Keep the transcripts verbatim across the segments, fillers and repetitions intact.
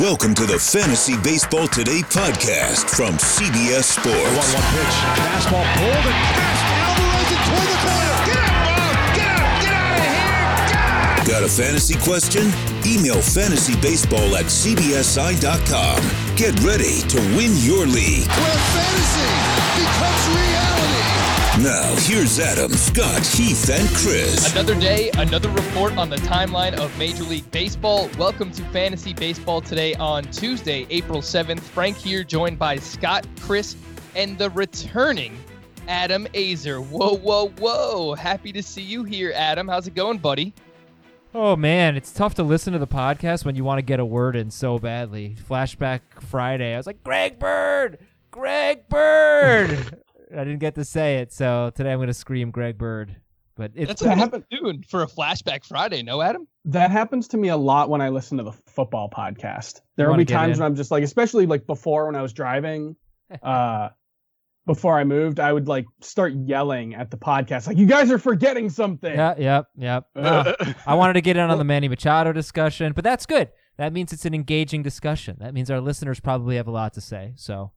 Welcome to the Fantasy Baseball Today podcast from C B S Sports. One, one pitch. Fastball pulled and passed. Alvarez and toward the corner. Get out, Bob. Get out. Get out of here. God. Got a fantasy question? Email fantasybaseball at c b s i dot com. Get ready to win your league. Where fantasy becomes reality. Now, here's Adam, Scott, Heath, and Chris. Another day, another report on the timeline of Major League Baseball. Welcome to Fantasy Baseball Today on Tuesday, April seventh. Frank here, joined by Scott, Chris, and the returning Adam Azer. Whoa, whoa, whoa. Happy to see you here, Adam. How's it going, buddy? Oh, man, it's tough to listen to the podcast when you want to get a word in so badly. Flashback Friday, I was like, Greg Bird! Greg Bird! I didn't get to say it, so today I'm going to scream Greg Bird. But it's That's what happened soon for a Flashback Friday, no, Adam? That happens to me a lot when I listen to the football podcast. There will be times when I'm just like, especially like before when I was driving, uh, before I moved, I would like start yelling at the podcast, like, you guys are forgetting something. Yeah, yep, yep. Uh, I wanted to get in on the Manny Machado discussion, but that's good. That means it's an engaging discussion. That means our listeners probably have a lot to say, so...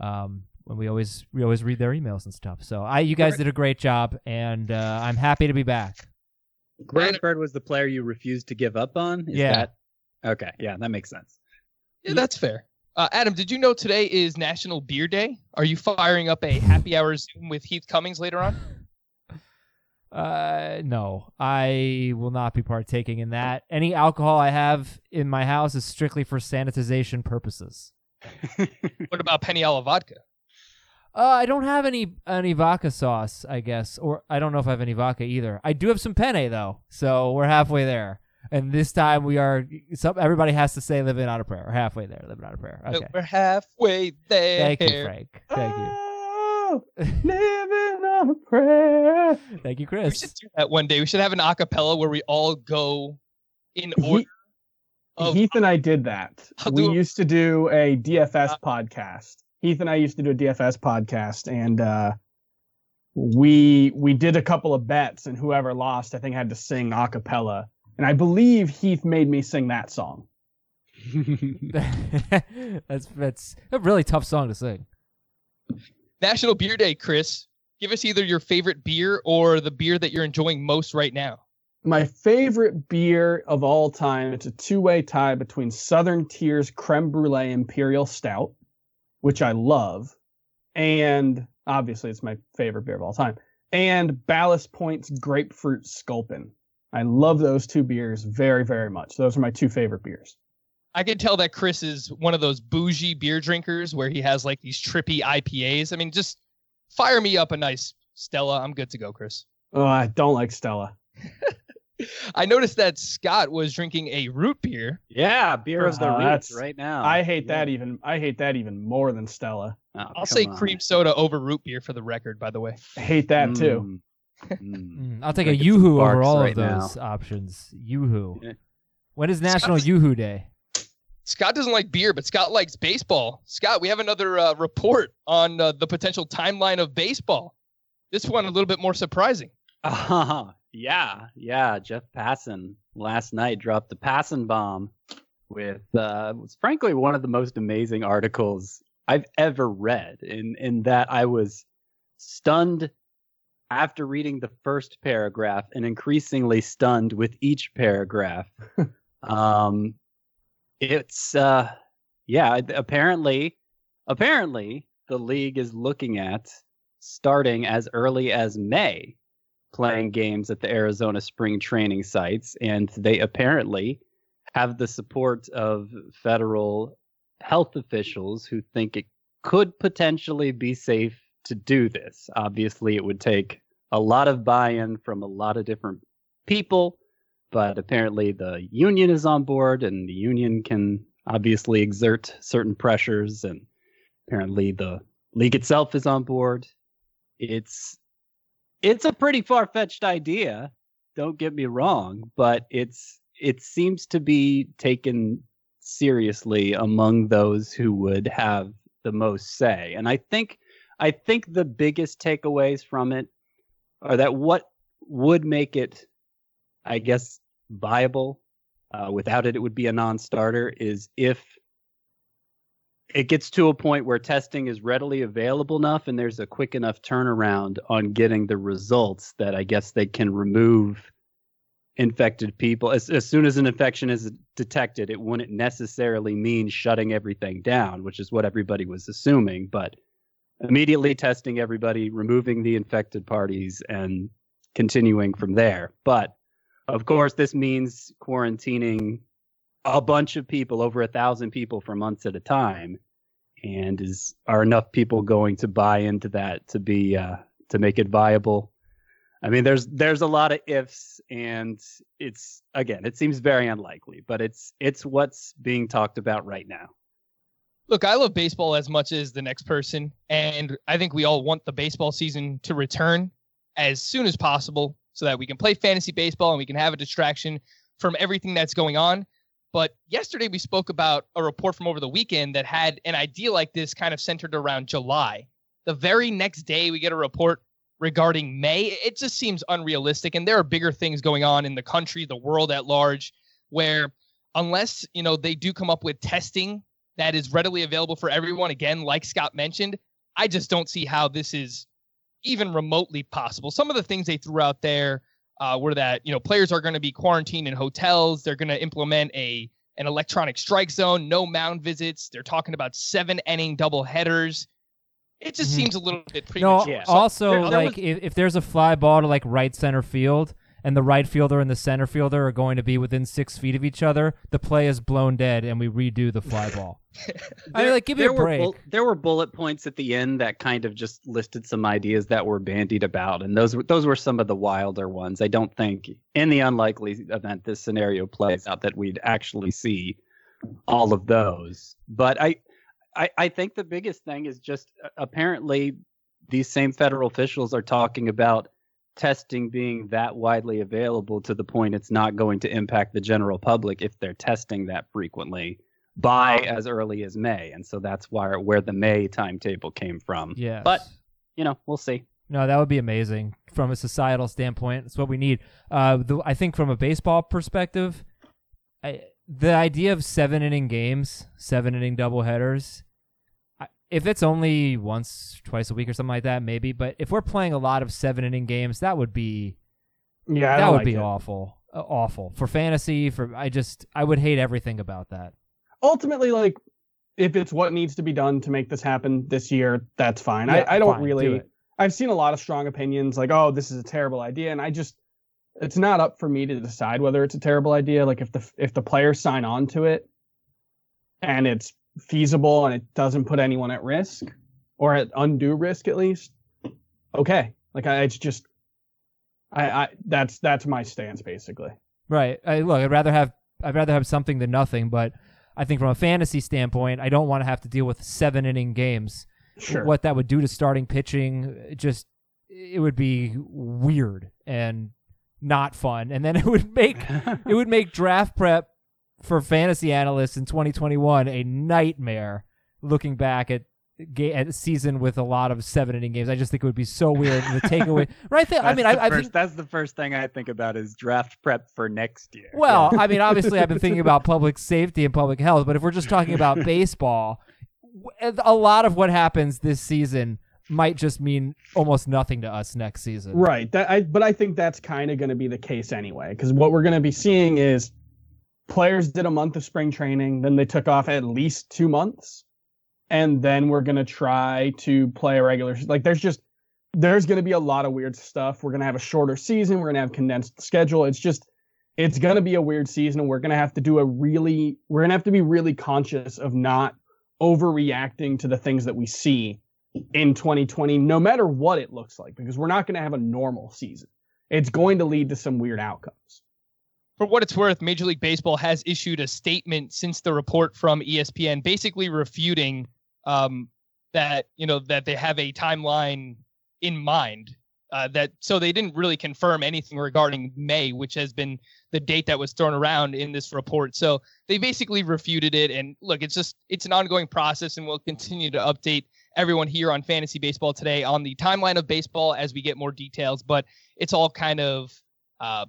um When we always we always read their emails and stuff. So I, you guys did a great job, and uh, I'm happy to be back. Grant Bird was the player you refused to give up on? Is yeah. That, okay, yeah, that makes sense. Yeah, that's fair. Uh, Adam, did you know today is National Beer Day? Are you firing up a happy hour Zoom with Heath Cummings later on? Uh, no, I will not be partaking in that. Any alcohol I have in my house is strictly for sanitization purposes. What about Peniella vodka? Uh, I don't have any any vodka sauce, I guess, or I don't know if I have any vodka either. I do have some penne though, so we're halfway there. And this time we are. Some, everybody has to say "Living on a Prayer." We're halfway there, living on a prayer. Okay, we're halfway there. Thank you, Frank. Thank you. Oh, living on a prayer. Thank you, Chris. We should do that one day. We should have an acapella where we all go in order. He- of- Heath and I did that. I'll we do- used to do a D F S uh, podcast. Heath and I used to do a D F S podcast, and uh, we we did a couple of bets, and whoever lost, I think, had to sing a cappella. And I believe Heath made me sing that song. that's that's a really tough song to sing. National Beer Day, Chris. Give us either your favorite beer or the beer that you're enjoying most right now. My favorite beer of all time, it's a two-way tie between Southern Tier's Creme Brulee Imperial Stout, which I love, and obviously it's my favorite beer of all time, and Ballast Point's Grapefruit Sculpin. I love those two beers very, very much. Those are my two favorite beers. I can tell that Chris is one of those bougie beer drinkers where he has like these trippy I P As. I mean, just fire me up a nice Stella. I'm good to go, Chris. Oh, I don't like Stella. I noticed that Scott was drinking a root beer. Yeah, beer of the uh, roots right now. I hate yeah. that even. I hate that even more than Stella. Oh, I'll say on. cream soda over root beer for the record. By the way, I hate that mm. too. Mm. I'll take a Yoo-Hoo over all right of those now. Options. Yoo-Hoo. Yeah. When is National Yoo-Hoo Day? Scott doesn't like beer, but Scott likes baseball. Scott, we have another uh, report on uh, the potential timeline of baseball. This one a little bit more surprising. Uh-huh. Yeah, yeah. Jeff Passan last night dropped the Passan bomb with uh, was frankly one of the most amazing articles I've ever read. In in that I was stunned after reading the first paragraph and increasingly stunned with each paragraph. um, it's uh, yeah. Apparently, apparently the league is looking at starting as early as May, playing games at the Arizona spring training sites, and they apparently have the support of federal health officials who think it could potentially be safe to do this. Obviously, it would take a lot of buy-in from a lot of different people, but apparently the union is on board, and the union can obviously exert certain pressures, and apparently the league itself is on board. It's It's a pretty far-fetched idea, don't get me wrong, but it's it seems to be taken seriously among those who would have the most say. And I think I think the biggest takeaways from it are that what would make it, I guess, viable uh, without it, it would be a non-starter, is if it gets to a point where testing is readily available enough and there's a quick enough turnaround on getting the results that I guess they can remove infected people. As, as soon as an infection is detected, it wouldn't necessarily mean shutting everything down, which is what everybody was assuming, but immediately testing everybody, removing the infected parties, and continuing from there. But of course, this means quarantining a bunch of people, over a thousand people for months at a time, and is are enough people going to buy into that to be uh, to make it viable? I mean, there's there's a lot of ifs, and it's again, it seems very unlikely, but it's it's what's being talked about right now. Look, I love baseball as much as the next person, and I think we all want the baseball season to return as soon as possible so that we can play fantasy baseball and we can have a distraction from everything that's going on. But yesterday we spoke about a report from over the weekend that had an idea like this kind of centered around July. The very next day we get a report regarding May. It just seems unrealistic. And there are bigger things going on in the country, the world at large, where unless, you know, they do come up with testing that is readily available for everyone, again, like Scott mentioned, I just don't see how this is even remotely possible. Some of the things they threw out there Uh, where that, you know, players are going to be quarantined in hotels. They're going to implement a an electronic strike zone, no mound visits. They're talking about seven inning double headers. It just mm-hmm. seems a little bit premature. No, also, so there, like there was... if, if there's a fly ball to like right center field and the right fielder and the center fielder are going to be within six feet of each other, the play is blown dead and we redo the fly ball. there, I mean, like, give me a break. Were, there were bullet points at the end that kind of just listed some ideas that were bandied about, and those were those were some of the wilder ones. I don't think, in the unlikely event this scenario plays out, that we'd actually see all of those. But I, I, I think the biggest thing is just uh, apparently these same federal officials are talking about testing being that widely available to the point it's not going to impact the general public if they're testing that frequently by as early as May, and so that's why where the May timetable came from. Yeah, but you know, we'll see. No, that would be amazing from a societal standpoint. It's what we need. Uh, the, I think from a baseball perspective, I, the idea of seven inning games, seven inning doubleheaders, I, if it's only once, twice a week or something like that, maybe. But if we're playing a lot of seven inning games, that would be yeah, that would like be it. awful, uh, awful for fantasy. For I just I would hate everything about that. Ultimately, like, if it's what needs to be done to make this happen this year, that's fine. Yeah, I, I don't fine, really... Do I've seen a lot of strong opinions, like, oh, this is a terrible idea, and I just... It's not up for me to decide whether it's a terrible idea. Like, if the if the players sign on to it, and it's feasible, and it doesn't put anyone at risk, or at undue risk, at least, okay. Like, I, it's just... I, I that's that's my stance, basically. Right. I, look, I'd rather have I'd rather have something than nothing, but... I think from a fantasy standpoint, I don't want to have to deal with seven inning games. Sure. What that would do to starting pitching, just it would be weird and not fun. And then it would make it would make draft prep for fantasy analysts in twenty twenty-one a nightmare. Looking back at ga- at a season with a lot of seven inning games, I just think it would be so weird. The takeaway, right there. I mean, I, first, I think that's the first thing I think about is draft prep for next year. Well, yeah. I mean, obviously, I've been thinking about public safety and public health, but if we're just talking about baseball, a lot of what happens this season might just mean almost nothing to us next season. Right. That, I, but I think that's kind of going to be the case anyway, because what we're going to be seeing is players did a month of spring training, then they took off at least two months. And then we're going to try to play a regular... Like, there's just... There's going to be a lot of weird stuff. We're going to have a shorter season. We're going to have condensed schedule. It's just... It's going to be a weird season. And we're going to have to do a really... We're going to have to be really conscious of not overreacting to the things that we see in twenty twenty, no matter what it looks like, because we're not going to have a normal season. It's going to lead to some weird outcomes. For what it's worth, Major League Baseball has issued a statement since the report from E S P N basically refuting... Um, that, you know, that they have a timeline in mind, uh, that so they didn't really confirm anything regarding May, which has been the date that was thrown around in this report. So they basically refuted it. And look, it's just it's an ongoing process, and we'll continue to update everyone here on Fantasy Baseball Today on the timeline of baseball as we get more details. But it's all kind of uh,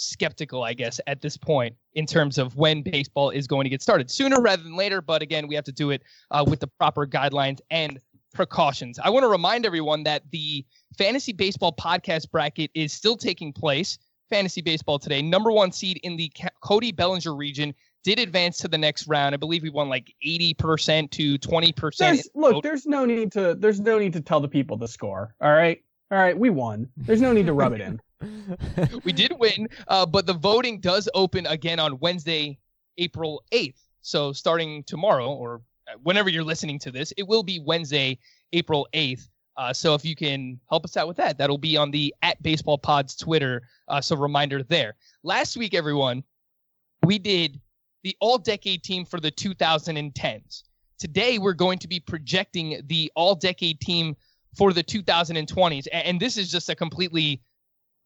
skeptical, I guess, at this point in terms of when baseball is going to get started, sooner rather than later. But again, we have to do it uh, with the proper guidelines and precautions. I want to remind everyone that the Fantasy Baseball Podcast bracket is still taking place. Fantasy Baseball Today, number one seed in the Cody Bellinger region, did advance to the next round. I believe we won like eighty percent to twenty percent. There's, look, there's no need to there's no need to tell the people the score. All right. All right. We won. There's no need to rub it in. We did win, uh, but the voting does open again on Wednesday, April eighth. So starting tomorrow, or whenever you're listening to this, it will be Wednesday, April eighth. Uh, so if you can help us out with that, that'll be on the at Baseball Pods Twitter. Uh, so reminder there. Last week, everyone, we did the all-decade team for the two thousand tens. Today, we're going to be projecting the all-decade team for the two thousand twenties. And, and this is just a completely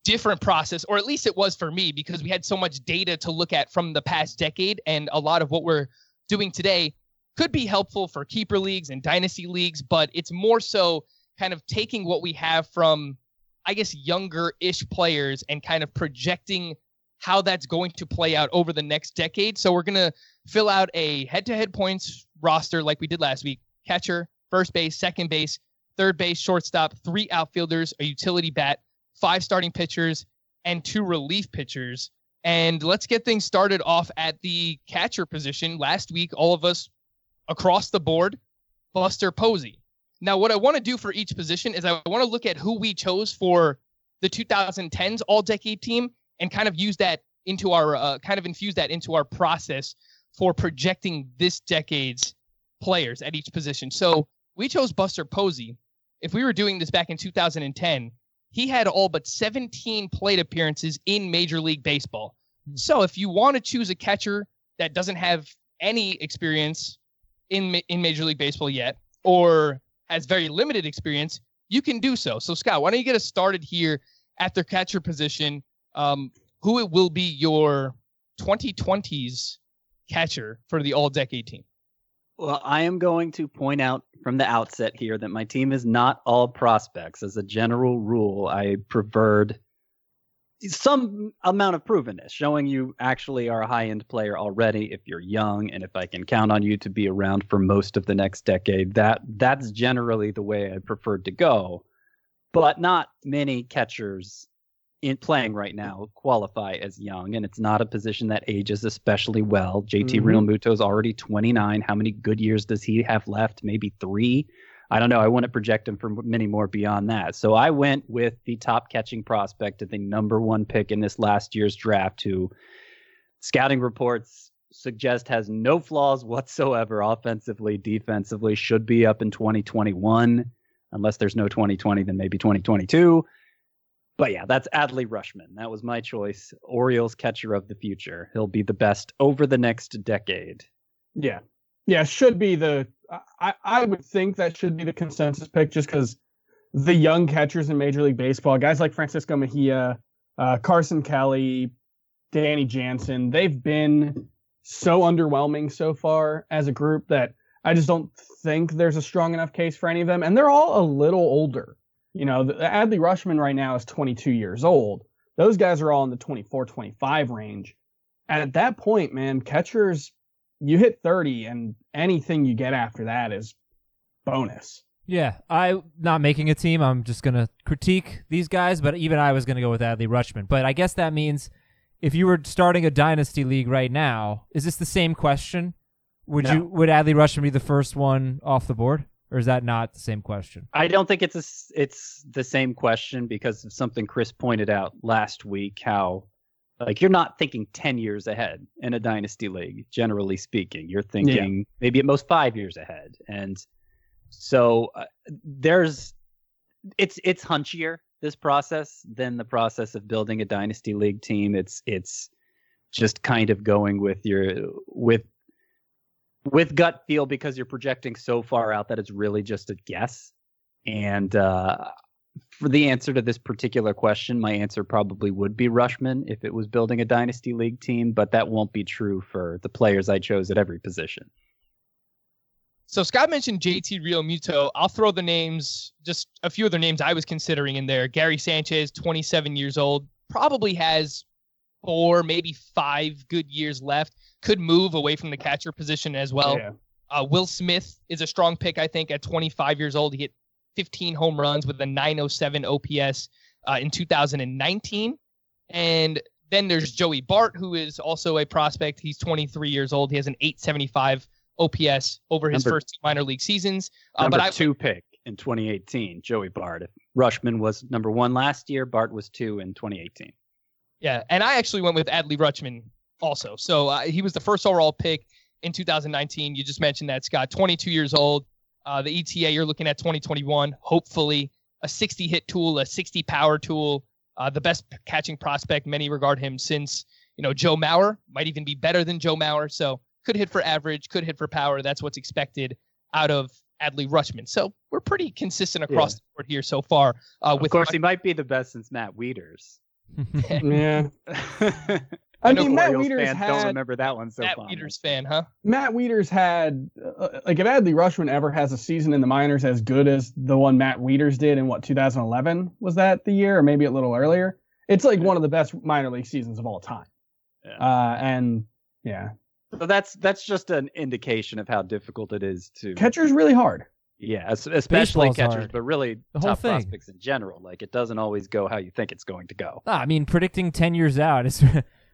different process, or at least it was for me, because we had so much data to look at from the past decade. And a lot of what we're doing today could be helpful for keeper leagues and dynasty leagues, but it's more so kind of taking what we have from, I guess, younger-ish players and kind of projecting how that's going to play out over the next decade. So we're going to fill out a head-to-head points roster like we did last week. Catcher, first base, second base, third base, shortstop, three outfielders, a utility bat, five starting pitchers, and two relief pitchers. And let's get things started off at the catcher position. Last week, all of us across the board, Buster Posey. Now, what I want to do for each position is I want to look at who we chose for the two thousand tens all-decade team and kind of use that into our, uh, kind of infuse that into our process for projecting this decade's players at each position. So we chose Buster Posey. If we were doing this back in two thousand ten, he had all but seventeen plate appearances in Major League Baseball. So if you want to choose a catcher that doesn't have any experience in in Major League Baseball yet, or has very limited experience, you can do so. So Scott, why don't you get us started here at the catcher position? Um, who it will be your twenty twenties catcher for the all-decade team? Well, I am going to point out from the outset here that my team is not all prospects. As a general rule, I preferred some amount of provenness, showing you actually are a high-end player already if you're young, and if I can count on you to be around for most of the next decade. That that's generally the way I preferred to go. But not many catchers in playing right now qualify as young, and it's not a position that ages especially well. J T mm-hmm. Realmuto's already twenty-nine. How many good years does he have left? Maybe three? I don't know. I wouldn't project him for many more beyond that. So I went with the top catching prospect at the number one pick in this last year's draft, who scouting reports suggest has no flaws whatsoever offensively, defensively, should be up in twenty twenty-one. Unless there's no twenty twenty, then maybe twenty twenty-two. But yeah, that's Adley Rutschman. That was my choice. Orioles catcher of the future. He'll be the best over the next decade. Yeah. Yeah, should be the I, I would think that should be the consensus pick, just because the young catchers in Major League Baseball, guys like Francisco Mejia, uh, Carson Kelly, Danny Jansen, they've been so underwhelming so far as a group that I just don't think there's a strong enough case for any of them. And they're all a little older. You know, the, the Adley Rutschman right now is twenty-two years old. Those guys are all in the twenty-four, twenty-five range. And at that point, man, catchers, you hit thirty, and anything you get after that is bonus. Yeah, I'm not making a team. I'm just going to critique these guys, but even I was going to go with Adley Rutschman. But I guess that means if you were starting a dynasty league right now, is this the same question? Would no. you would Adley Rutschman be the first one off the board? Or is that not the same question? I don't think it's a, it's the same question because of something Chris pointed out last week, how like you're not thinking ten years ahead in a dynasty league, generally speaking. You're thinking yeah. maybe at most five years ahead. And so uh, there's it's it's hunchier, this process, than the process of building a dynasty league team. It's it's just kind of going with your with with gut feel, because you're projecting so far out that it's really just a guess. And uh, for the answer to this particular question, my answer probably would be Rutschman if it was building a dynasty league team, but that won't be true for the players I chose at every position. So Scott mentioned J T Realmuto. I'll throw the names, just a few of the names I was considering in there. Gary Sanchez, twenty-seven years old, probably has four, maybe five good years left, could move away from the catcher position as well. Yeah. Uh, Will Smith is a strong pick, I think, at twenty-five years old. He hit fifteen home runs with a nine oh seven O P S uh, in two thousand nineteen. And then there's Joey Bart, who is also a prospect. He's twenty-three years old. He has an eight seventy-five O P S over his number, first minor league seasons. Uh, number but I, two pick in twenty eighteen, Joey Bart. Rutschman was number one last year. Bart was two in twenty eighteen. Yeah, and I actually went with Adley Rutschman also. So uh, he was the first overall pick in two thousand nineteen. You just mentioned that, Scott. twenty-two years old. Uh, the E T A, you're looking at twenty twenty-one, hopefully. A sixty-hit tool, a sixty-power tool. Uh, the best catching prospect, many regard him since, you know, Joe Mauer. Might even be better than Joe Mauer. So could hit for average, could hit for power. That's what's expected out of Adley Rutschman. So we're pretty consistent across yeah. the board here so far. Uh, with of course, Rutschman. He might be the best since Matt Wieters. yeah. I, I mean, Matt Orioles Wieters fans had, don't remember that one so far. Matt fondly. Wieters fan, huh? Matt Wieters had, uh, like, if Adley Rutschman ever has a season in the minors as good as the one Matt Wieters did in, what, two thousand eleven? Was that the year? Or maybe a little earlier? It's, like, yeah. one of the best minor league seasons of all time. Yeah. Uh, and, yeah. So that's that's just an indication of how difficult it is to... Catcher's really hard. Yeah, especially baseball's catchers, hard. But really the whole top thing. Prospects in general. Like, it doesn't always go how you think it's going to go. Ah, I mean, predicting ten years out is...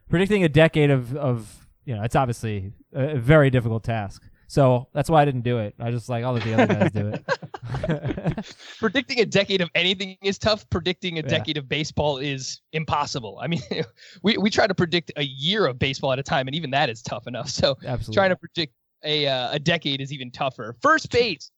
Predicting a decade of, of, you know, it's obviously a very difficult task. So that's why I didn't do it. I just like, I'll let the other guys do it. Predicting a decade of anything is tough. Predicting a yeah. decade of baseball is impossible. I mean, we, we try to predict a year of baseball at a time, and even that is tough enough. So absolutely. Trying to predict a uh, a decade is even tougher. First base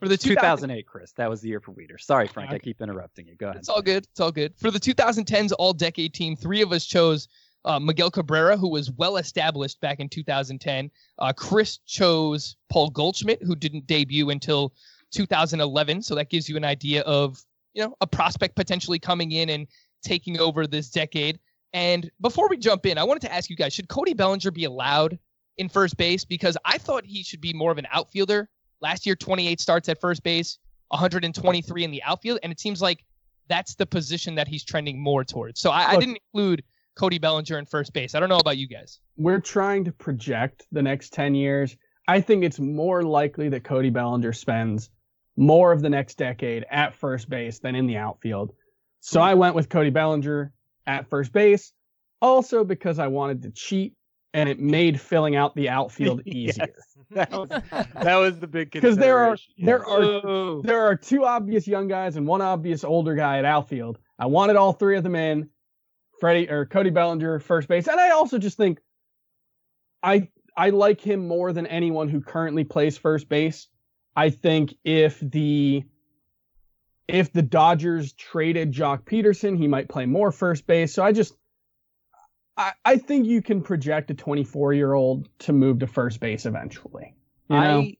for the two thousand eight, Chris. That was the year for Wieters. Sorry, Frank, okay. I keep interrupting you. Go ahead. It's all good. It's all good. For the twenty tens all-decade team, three of us chose... Uh, Miguel Cabrera, who was well-established back in two thousand ten. Uh, Chris chose Paul Goldschmidt, who didn't debut until two thousand eleven. So that gives you an idea of, you know, a prospect potentially coming in and taking over this decade. And before we jump in, I wanted to ask you guys, should Cody Bellinger be allowed in first base? Because I thought he should be more of an outfielder. Last year, twenty-eight starts at first base, one hundred twenty-three in the outfield. And it seems like that's the position that he's trending more towards. So I, I didn't include... Cody Bellinger in first base. I don't know about you guys. We're trying to project the next ten years. I think it's more likely that Cody Bellinger spends more of the next decade at first base than in the outfield. So I went with Cody Bellinger at first base, also because I wanted to cheat, and it made filling out the outfield easier. Yes, that, was, that was the big consideration. Because there are there are oh. there are two obvious young guys and one obvious older guy at outfield. I wanted all three of them in. Freddie or Cody Bellinger, first base. And I also just think I I like him more than anyone who currently plays first base. I think if the if the Dodgers traded Jock Peterson, he might play more first base. So I just I, I think you can project a twenty-four-year-old to move to first base eventually. You know? I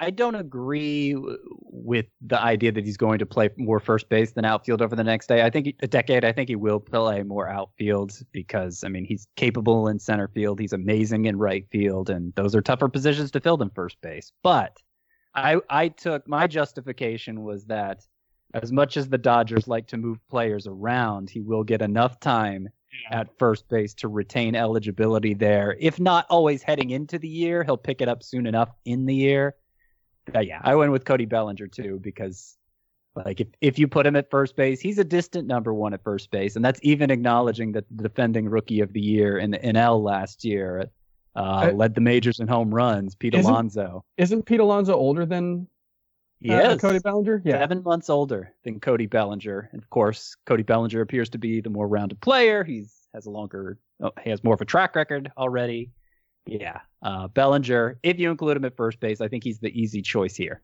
I don't agree with the idea that he's going to play more first base than outfield over the next day. I think a decade, I think he will play more outfield because, I mean, he's capable in center field. He's amazing in right field, and those are tougher positions to fill than first base. But I, I took my justification was that as much as the Dodgers like to move players around, he will get enough time at first base to retain eligibility there. If not always heading into the year, he'll pick it up soon enough in the year. Uh, yeah, I went with Cody Bellinger, too, because like if, if you put him at first base, he's a distant number one at first base. And that's even acknowledging that the defending rookie of the year in the N L last year uh, I, led the majors in home runs, Pete isn't, Alonso. Isn't Pete Alonso older than uh, yes. Cody Bellinger? Yeah, seven months older than Cody Bellinger. And, of course, Cody Bellinger appears to be the more rounded player. He's has a longer oh, he has more of a track record already. Yeah, uh, Bellinger, if you include him at first base, I think he's the easy choice here.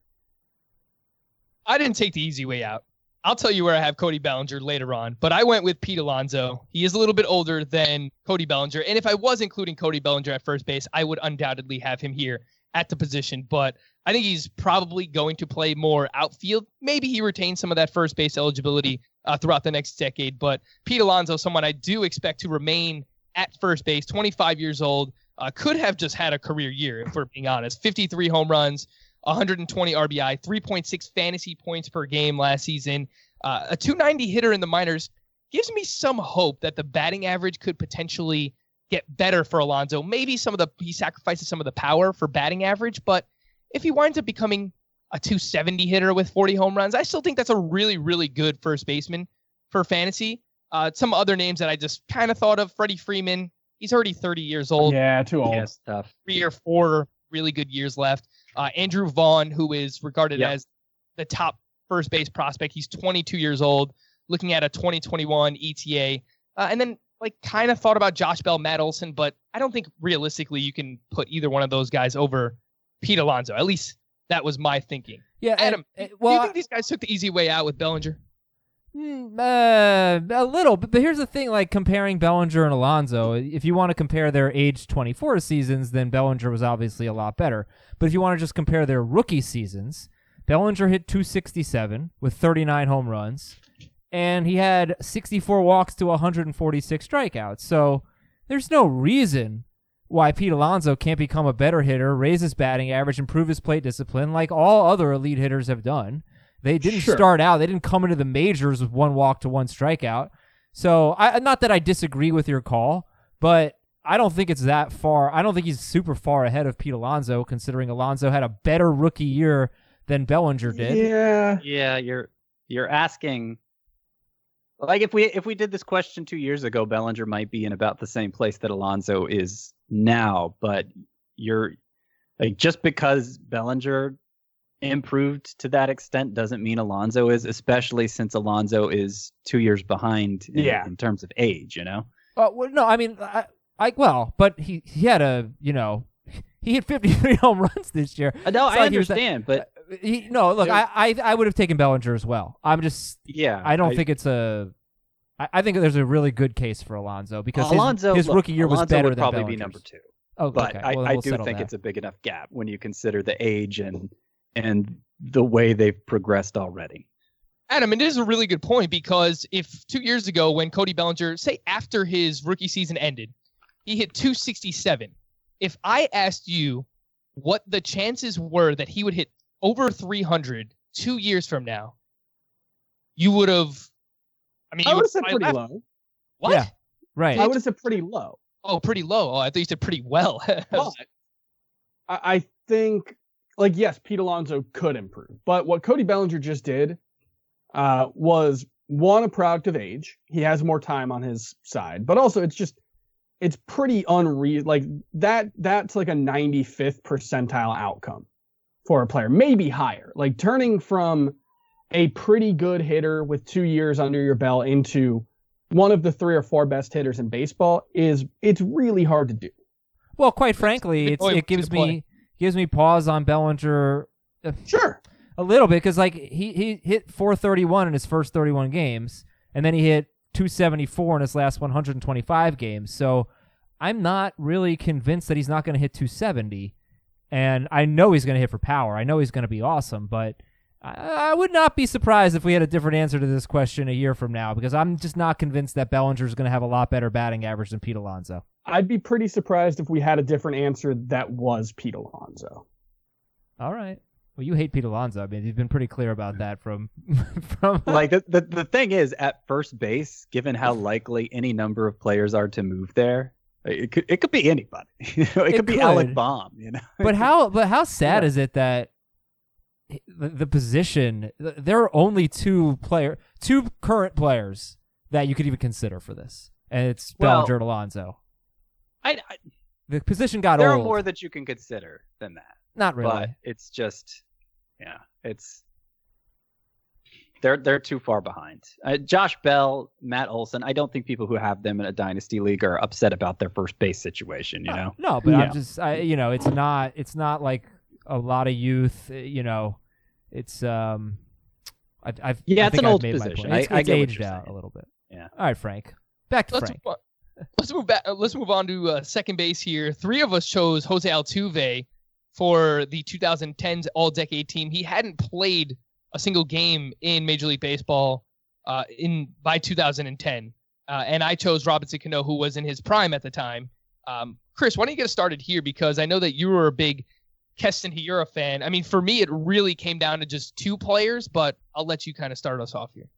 I didn't take the easy way out. I'll tell you where I have Cody Bellinger later on, but I went with Pete Alonso. He is a little bit older than Cody Bellinger, and if I was including Cody Bellinger at first base, I would undoubtedly have him here at the position, but I think he's probably going to play more outfield. Maybe he retains some of that first base eligibility uh, throughout the next decade, but Pete Alonso, someone I do expect to remain at first base, twenty-five years old, Uh, could have just had a career year, if we're being honest. fifty-three home runs, one hundred twenty R B I, three point six fantasy points per game last season. Uh, a two ninety hitter in the minors gives me some hope that the batting average could potentially get better for Alonso. Maybe some of the he sacrifices some of the power for batting average, but if he winds up becoming a two seventy hitter with forty home runs, I still think that's a really, really good first baseman for fantasy. Uh, some other names that I just kind of thought of, Freddie Freeman. He's already thirty years old. Yeah, too old. Yeah, tough. Three or four really good years left. Uh, Andrew Vaughn, who is regarded yep. as the top first base prospect. He's twenty-two years old, looking at a twenty twenty-one E T A. Uh, and then like kind of thought about Josh Bell, Matt Olson, but I don't think realistically you can put either one of those guys over Pete Alonso. At least that was my thinking. Yeah, Adam, and, and, well, do you think I, these guys took the easy way out with Bellinger? Uh, a little, but, but here's the thing, like comparing Bellinger and Alonso, if you want to compare their age twenty-four seasons, then Bellinger was obviously a lot better. But if you want to just compare their rookie seasons, Bellinger hit two sixty-seven with thirty-nine home runs, and he had sixty-four walks to one hundred forty-six strikeouts. So there's no reason why Pete Alonso can't become a better hitter, raise his batting average, improve his plate discipline, like all other elite hitters have done. They didn't sure. start out. They didn't come into the majors with one walk to one strikeout. So I, not that I disagree with your call, but I don't think it's that far. I don't think he's super far ahead of Pete Alonso, considering Alonso had a better rookie year than Bellinger did. Yeah. Yeah. You're, you're asking like, if we, if we did this question two years ago, Bellinger might be in about the same place that Alonso is now, but you're like, just because Bellinger improved to that extent doesn't mean Alonso is, especially since Alonso is two years behind in, yeah. in terms of age, you know? Uh, well, no, I mean, I, I well, but he, he had a, you know, he hit fifty-three home runs this year. Uh, no, it's I like understand, he was, but... He, no, look, was, I, I I would have taken Bellinger as well. I'm just... Yeah. I don't I, think it's a... I, I think there's a really good case for Alonso because Alonso, his, his rookie look, year was Alonso better than Bellinger's. Alonso would probably be number two. Oh, but okay. well, I, we'll I do think that. It's a big enough gap when you consider the age and... and the way they've progressed already. Adam, and it is a really good point because if two years ago when Cody Bellinger, say after his rookie season ended, he hit two sixty-seven. If I asked you what the chances were that he would hit over three hundred two years from now, you would have... I mean, I would have said pretty laugh. low. What? Yeah, right. I would have said pretty low. Oh, pretty low. Oh, I thought you said pretty well. well I, I think... Like, yes, Pete Alonso could improve. But what Cody Bellinger just did uh, was, one, a product of age. He has more time on his side. But also, it's just, it's pretty unreal. Like, that that's like a ninety-fifth percentile outcome for a player. Maybe higher. Like, turning from a pretty good hitter with two years under your belt into one of the three or four best hitters in baseball is, it's really hard to do. Well, quite frankly, it's, it gives me... Gives me pause on Bellinger sure. a little bit because like he, he hit four thirty-one in his first thirty-one games, and then he hit two seventy-four in his last one hundred twenty-five games. So I'm not really convinced that he's not going to hit two seventy, and I know he's going to hit for power. I know he's going to be awesome, but I, I would not be surprised if we had a different answer to this question a year from now because I'm just not convinced that Bellinger is going to have a lot better batting average than Pete Alonso. I'd be pretty surprised if we had a different answer that was Pete Alonso. All right. Well, you hate Pete Alonso. I mean, you've been pretty clear about that from... from like, the, the the thing is, at first base, given how likely any number of players are to move there, it could it could be anybody. You know, it, it could, could be Alec Baum, you know? But how, but how sad yeah. is it that the, the position... There are only two player, two current players that you could even consider for this, and it's Bellinger well, and Alonso. I, I, the position got there old. There are more that you can consider than that. Not really. But it's just, yeah, it's they're they're too far behind. Uh, Josh Bell, Matt Olson. I don't think people who have them in a dynasty league are upset about their first base situation. You uh, know. No, but yeah. I'm just, I, you know, it's not it's not like a lot of youth. You know, it's um, I, I've yeah, I it's think an I've old position. It's, I, it's I aged out a little bit. Yeah. All right, Frank. Back to Let's Frank. What? Let's move back. Let's move on to uh, second base here. Three of us chose Jose Altuve for the twenty tens All-Decade team. He hadn't played a single game in Major League Baseball uh, in by two thousand ten, uh, and I chose Robinson Cano, who was in his prime at the time. Um, Chris, why don't you get us started here? Because I know that you were a big Keston Hiura fan. I mean, for me, it really came down to just two players, but I'll let you kind of start us off here.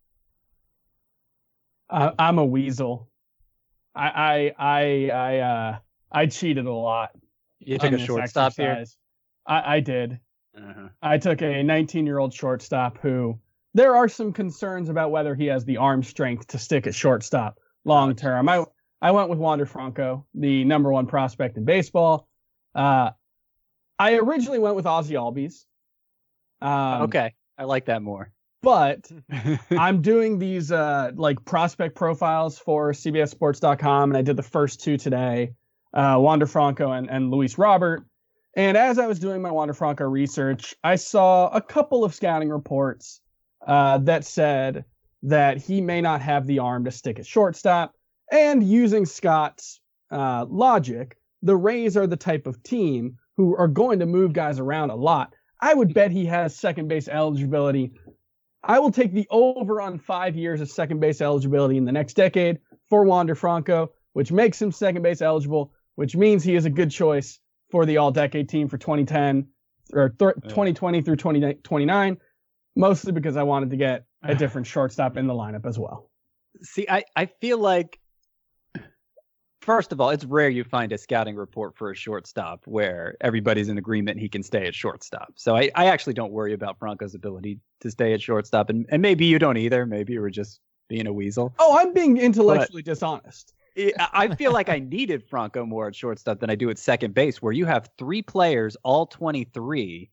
I, I'm a weasel. I I I I, uh, I cheated a lot. You took a shortstop here. I, I did. Uh-huh. I took a nineteen-year-old shortstop who there are some concerns about whether he has the arm strength to stick at shortstop long term. I I went with Wander Franco, the number one prospect in baseball. Uh, I originally went with Ozzie Albies. Um, okay, I like that more. But I'm doing these uh, like prospect profiles for C B S Sports dot com, and I did the first two today, uh, Wander Franco and, and Luis Robert. And as I was doing my Wander Franco research, I saw a couple of scouting reports uh, that said that he may not have the arm to stick at shortstop. And using Scott's uh, logic, the Rays are the type of team who are going to move guys around a lot. I would bet he has second base eligibility. I will take the over on five years of second base eligibility in the next decade for Wander Franco, which makes him second base eligible, which means he is a good choice for the all-decade team for twenty ten or th- twenty twenty through twenty twenty-nine, mostly because I wanted to get a different shortstop in the lineup as well. See, I, I feel like, first of all, it's rare you find a scouting report for a shortstop where everybody's in agreement he can stay at shortstop. So I, I actually don't worry about Franco's ability to stay at shortstop, and, and maybe you don't either. Maybe you were just being a weasel. Oh, I'm being intellectually but, dishonest. I feel like I needed Franco more at shortstop than I do at second base, where you have three players, all twenty-three,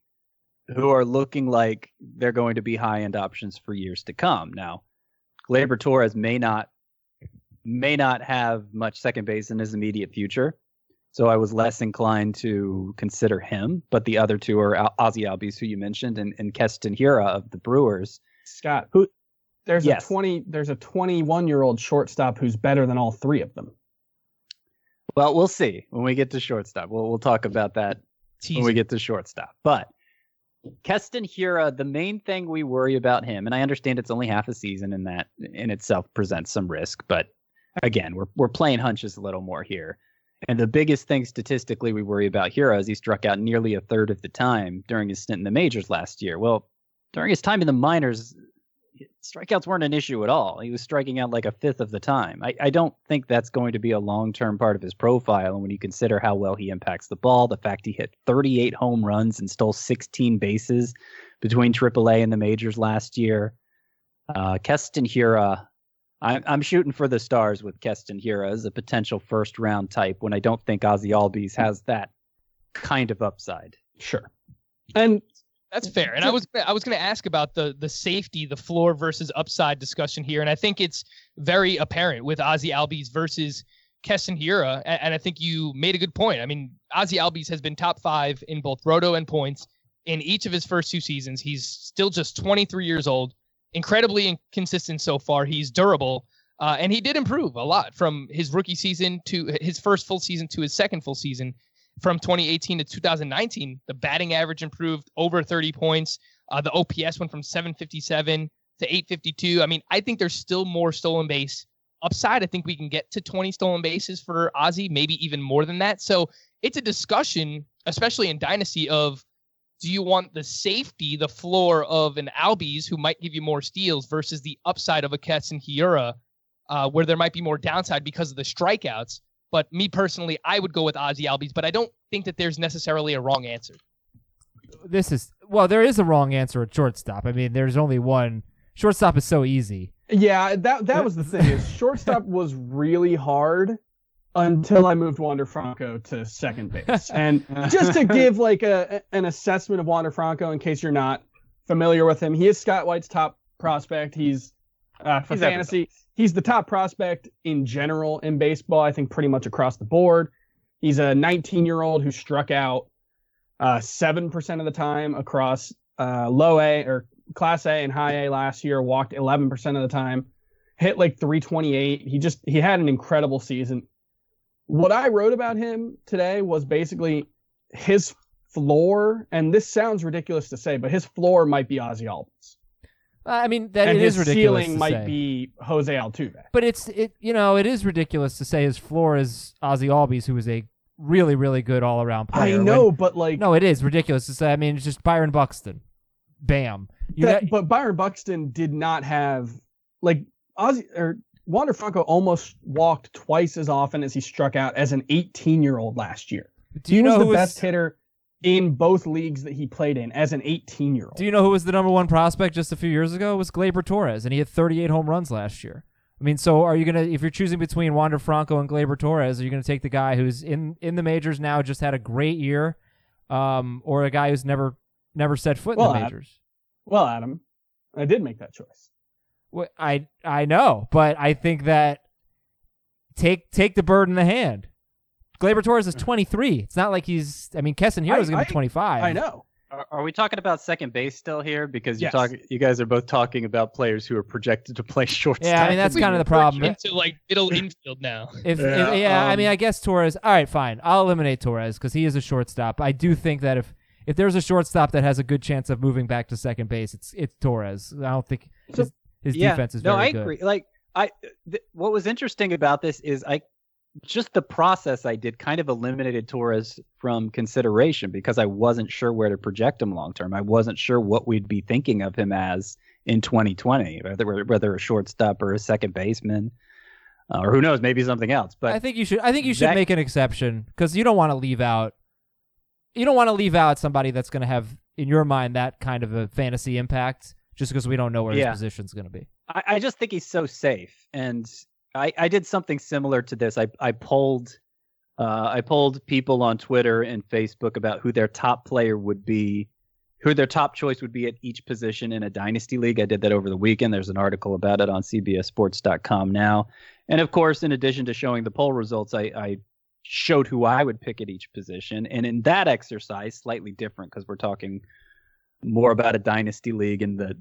who are looking like they're going to be high-end options for years to come. Now, Gleyber Torres may not may not have much second base in his immediate future, so I was less inclined to consider him. But the other two are Ozzie Albies, who you mentioned, and, and Keston Hiura of the Brewers. Scott, who? There's yes. a twenty. There's a twenty-one-year-old shortstop who's better than all three of them. Well, we'll see when we get to shortstop. We'll we'll talk about that Jeez. when we get to shortstop. But Keston Hiura, the main thing we worry about him, and I understand it's only half a season, and that in itself presents some risk. But again, we're we're playing hunches a little more here. And the biggest thing statistically we worry about Hiura is he struck out nearly a third of the time during his stint in the majors last year. Well, during his time in the minors, strikeouts weren't an issue at all. He was striking out like a fifth of the time. I, I don't think that's going to be a long-term part of his profile. And when you consider how well he impacts the ball, the fact he hit thirty-eight home runs and stole sixteen bases between triple A and the majors last year, uh, Keston Hiura, I'm, I'm shooting for the stars with Keston Hiura as a potential first-round type when I don't think Ozzie Albies has that kind of upside. Sure. And that's fair. And I was I was going to ask about the the safety, the floor versus upside discussion here. And I think it's very apparent with Ozzie Albies versus Keston Hiura. And, and I think you made a good point. I mean, Ozzie Albies has been top five in both roto and points in each of his first two seasons. He's still just twenty-three years old, incredibly inconsistent so far. He's durable. Uh, and he did improve a lot from his rookie season to his first full season to his second full season. From twenty eighteen to two thousand nineteen, the batting average improved over thirty points. Uh, the O P S went from seven fifty-seven to eight fifty-two. I mean, I think there's still more stolen base upside. I think we can get to twenty stolen bases for Ozzie, maybe even more than that. So it's a discussion, especially in Dynasty, of do you want the safety, the floor of an Albies who might give you more steals versus the upside of a Keston Hiura, uh, where there might be more downside because of the strikeouts. But me personally, I would go with Ozzie Albies, but I don't think that there's necessarily a wrong answer. This is well, there is a wrong answer at shortstop. I mean, there's only one. Shortstop is so easy. Yeah, that that was the thing. Is shortstop was really hard until I moved Wander Franco to second base. And just to give like a an assessment of Wander Franco, in case you're not familiar with him, he is Scott White's top prospect. He's uh, for He's fantasy. Everything. He's the top prospect in general in baseball, I think pretty much across the board. He's a nineteen-year-old who struck out uh, seven percent of the time across uh, low A or Class A and High A last year, walked eleven percent of the time, hit like three twenty-eight. He just he had an incredible season. What I wrote about him today was basically his floor, and this sounds ridiculous to say, but his floor might be Ozzie Albies. I mean, that and it is ridiculous to say. And his ceiling might be Jose Altuve. But it's it you know it is ridiculous to say his floor is Ozzie Albies, who is a really really good all around player. I know, when, but like no, it is ridiculous to say. I mean, it's just Byron Buxton, bam. You that, got, but Byron Buxton did not have like Ozzie or Wander Franco almost walked twice as often as he struck out as an eighteen-year-old last year. Do you he know was the who was... best hitter in both leagues that he played in as an eighteen-year-old? Do you know who was the number one prospect just a few years ago? It was Gleyber Torres, and he had thirty-eight home runs last year. I mean, so are you going to, if you're choosing between Wander Franco and Gleyber Torres, are you going to take the guy who's in, in the majors now, just had a great year, um, or a guy who's never never set foot well, in the majors? Adam, well, Adam, I did make that choice. Well, I I know, but I think that take take the bird in the hand. Gleyber Torres is twenty-three. It's not like he's, I mean, Keston Hiura is going to be twenty-five. I know. Are, are we talking about second base still here? Because you yes. talk, you guys are both talking about players who are projected to play shortstop. Yeah, I mean, that's kind of the problem. Into like middle infield now. If, yeah, if, yeah um, I mean, I guess Torres. All right, fine. I'll eliminate Torres because he is a shortstop. I do think that if, if there's a shortstop that has a good chance of moving back to second base, it's it's Torres. I don't think his, his yeah, defense is very good. No, I agree. Good. Like I, th- what was interesting about this is I. Just the process I did kind of eliminated Torres from consideration because I wasn't sure where to project him long term. I wasn't sure what we'd be thinking of him as in twenty twenty, whether whether a shortstop or a second baseman, uh, or who knows, maybe something else. But I think you should. I think you should that, make an exception because you don't want to leave out. You don't want to leave out somebody that's going to have, in your mind, that kind of a fantasy impact just because we don't know where yeah. his position's going to be. I, I just think he's so safe and. I, I did something similar to this. I I polled, uh, I polled people on Twitter and Facebook about who their top player would be, who their top choice would be at each position in a dynasty league. I did that over the weekend. There's an article about it on C B S Sports dot com now. And of course, in addition to showing the poll results, I, I showed who I would pick at each position. And in that exercise, slightly different because we're talking more about a dynasty league and the.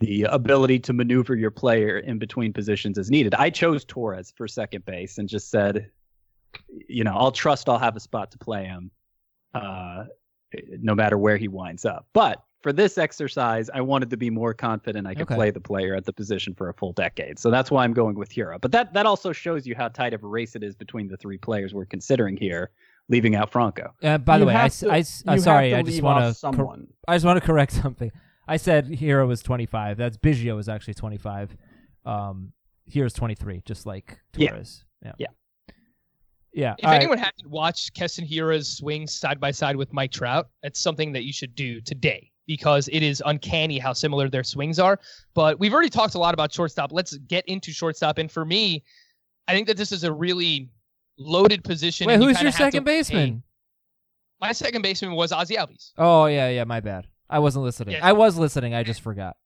The ability to maneuver your player in between positions as needed. I chose Torres for second base and just said, you know, I'll trust I'll have a spot to play him uh, no matter where he winds up. But for this exercise, I wanted to be more confident I could okay. play the player at the position for a full decade. So that's why I'm going with Hiura. But that, that also shows you how tight of a race it is between the three players we're considering here, leaving out Franco. Uh, by you the way, I, to, I, I, sorry, I just want to cor- I just want to correct something. I said Hiura was twenty-five. That's Biggio is actually twenty-five. Um, Hiura is twenty-three, just like Torres. Yeah. Yeah. yeah. yeah. If All anyone right. hasn't watched Keston Hiura's swing side by side with Mike Trout, that's something that you should do today because it is uncanny how similar their swings are. But we've already talked a lot about shortstop. Let's get into shortstop. And for me, I think that this is a really loaded position. Wait, who's you your second baseman? My second baseman was Ozzie Albies. Oh, yeah, yeah, my bad. I wasn't listening. Yeah. I was listening. I just forgot.